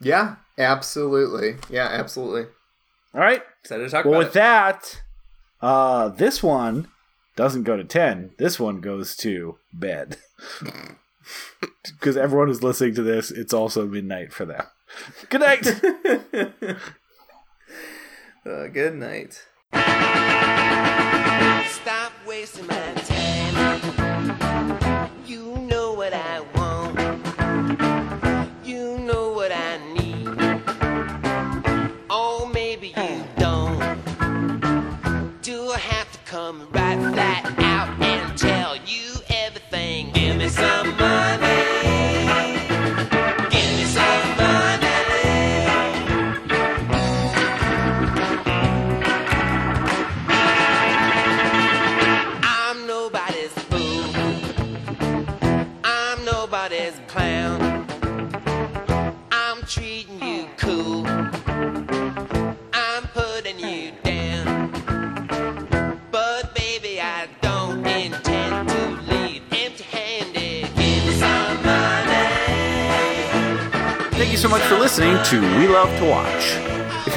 Yeah, absolutely. Yeah, absolutely. All right. Excited to talk about it. Well, with that... this one doesn't go to 10. This one goes to bed. Because everyone who's listening to this, it's also midnight for them. Good night! Good night. Stop wasting my time. You know what I want. You know what I need. Oh, maybe you don't. Come right flat out and tell you everything. Give me some money. Give me some money. I'm nobody's fool. I'm nobody's clown. I'm treating you cool. I'm putting you down. So much for listening to We Love to Watch. If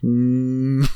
Mm.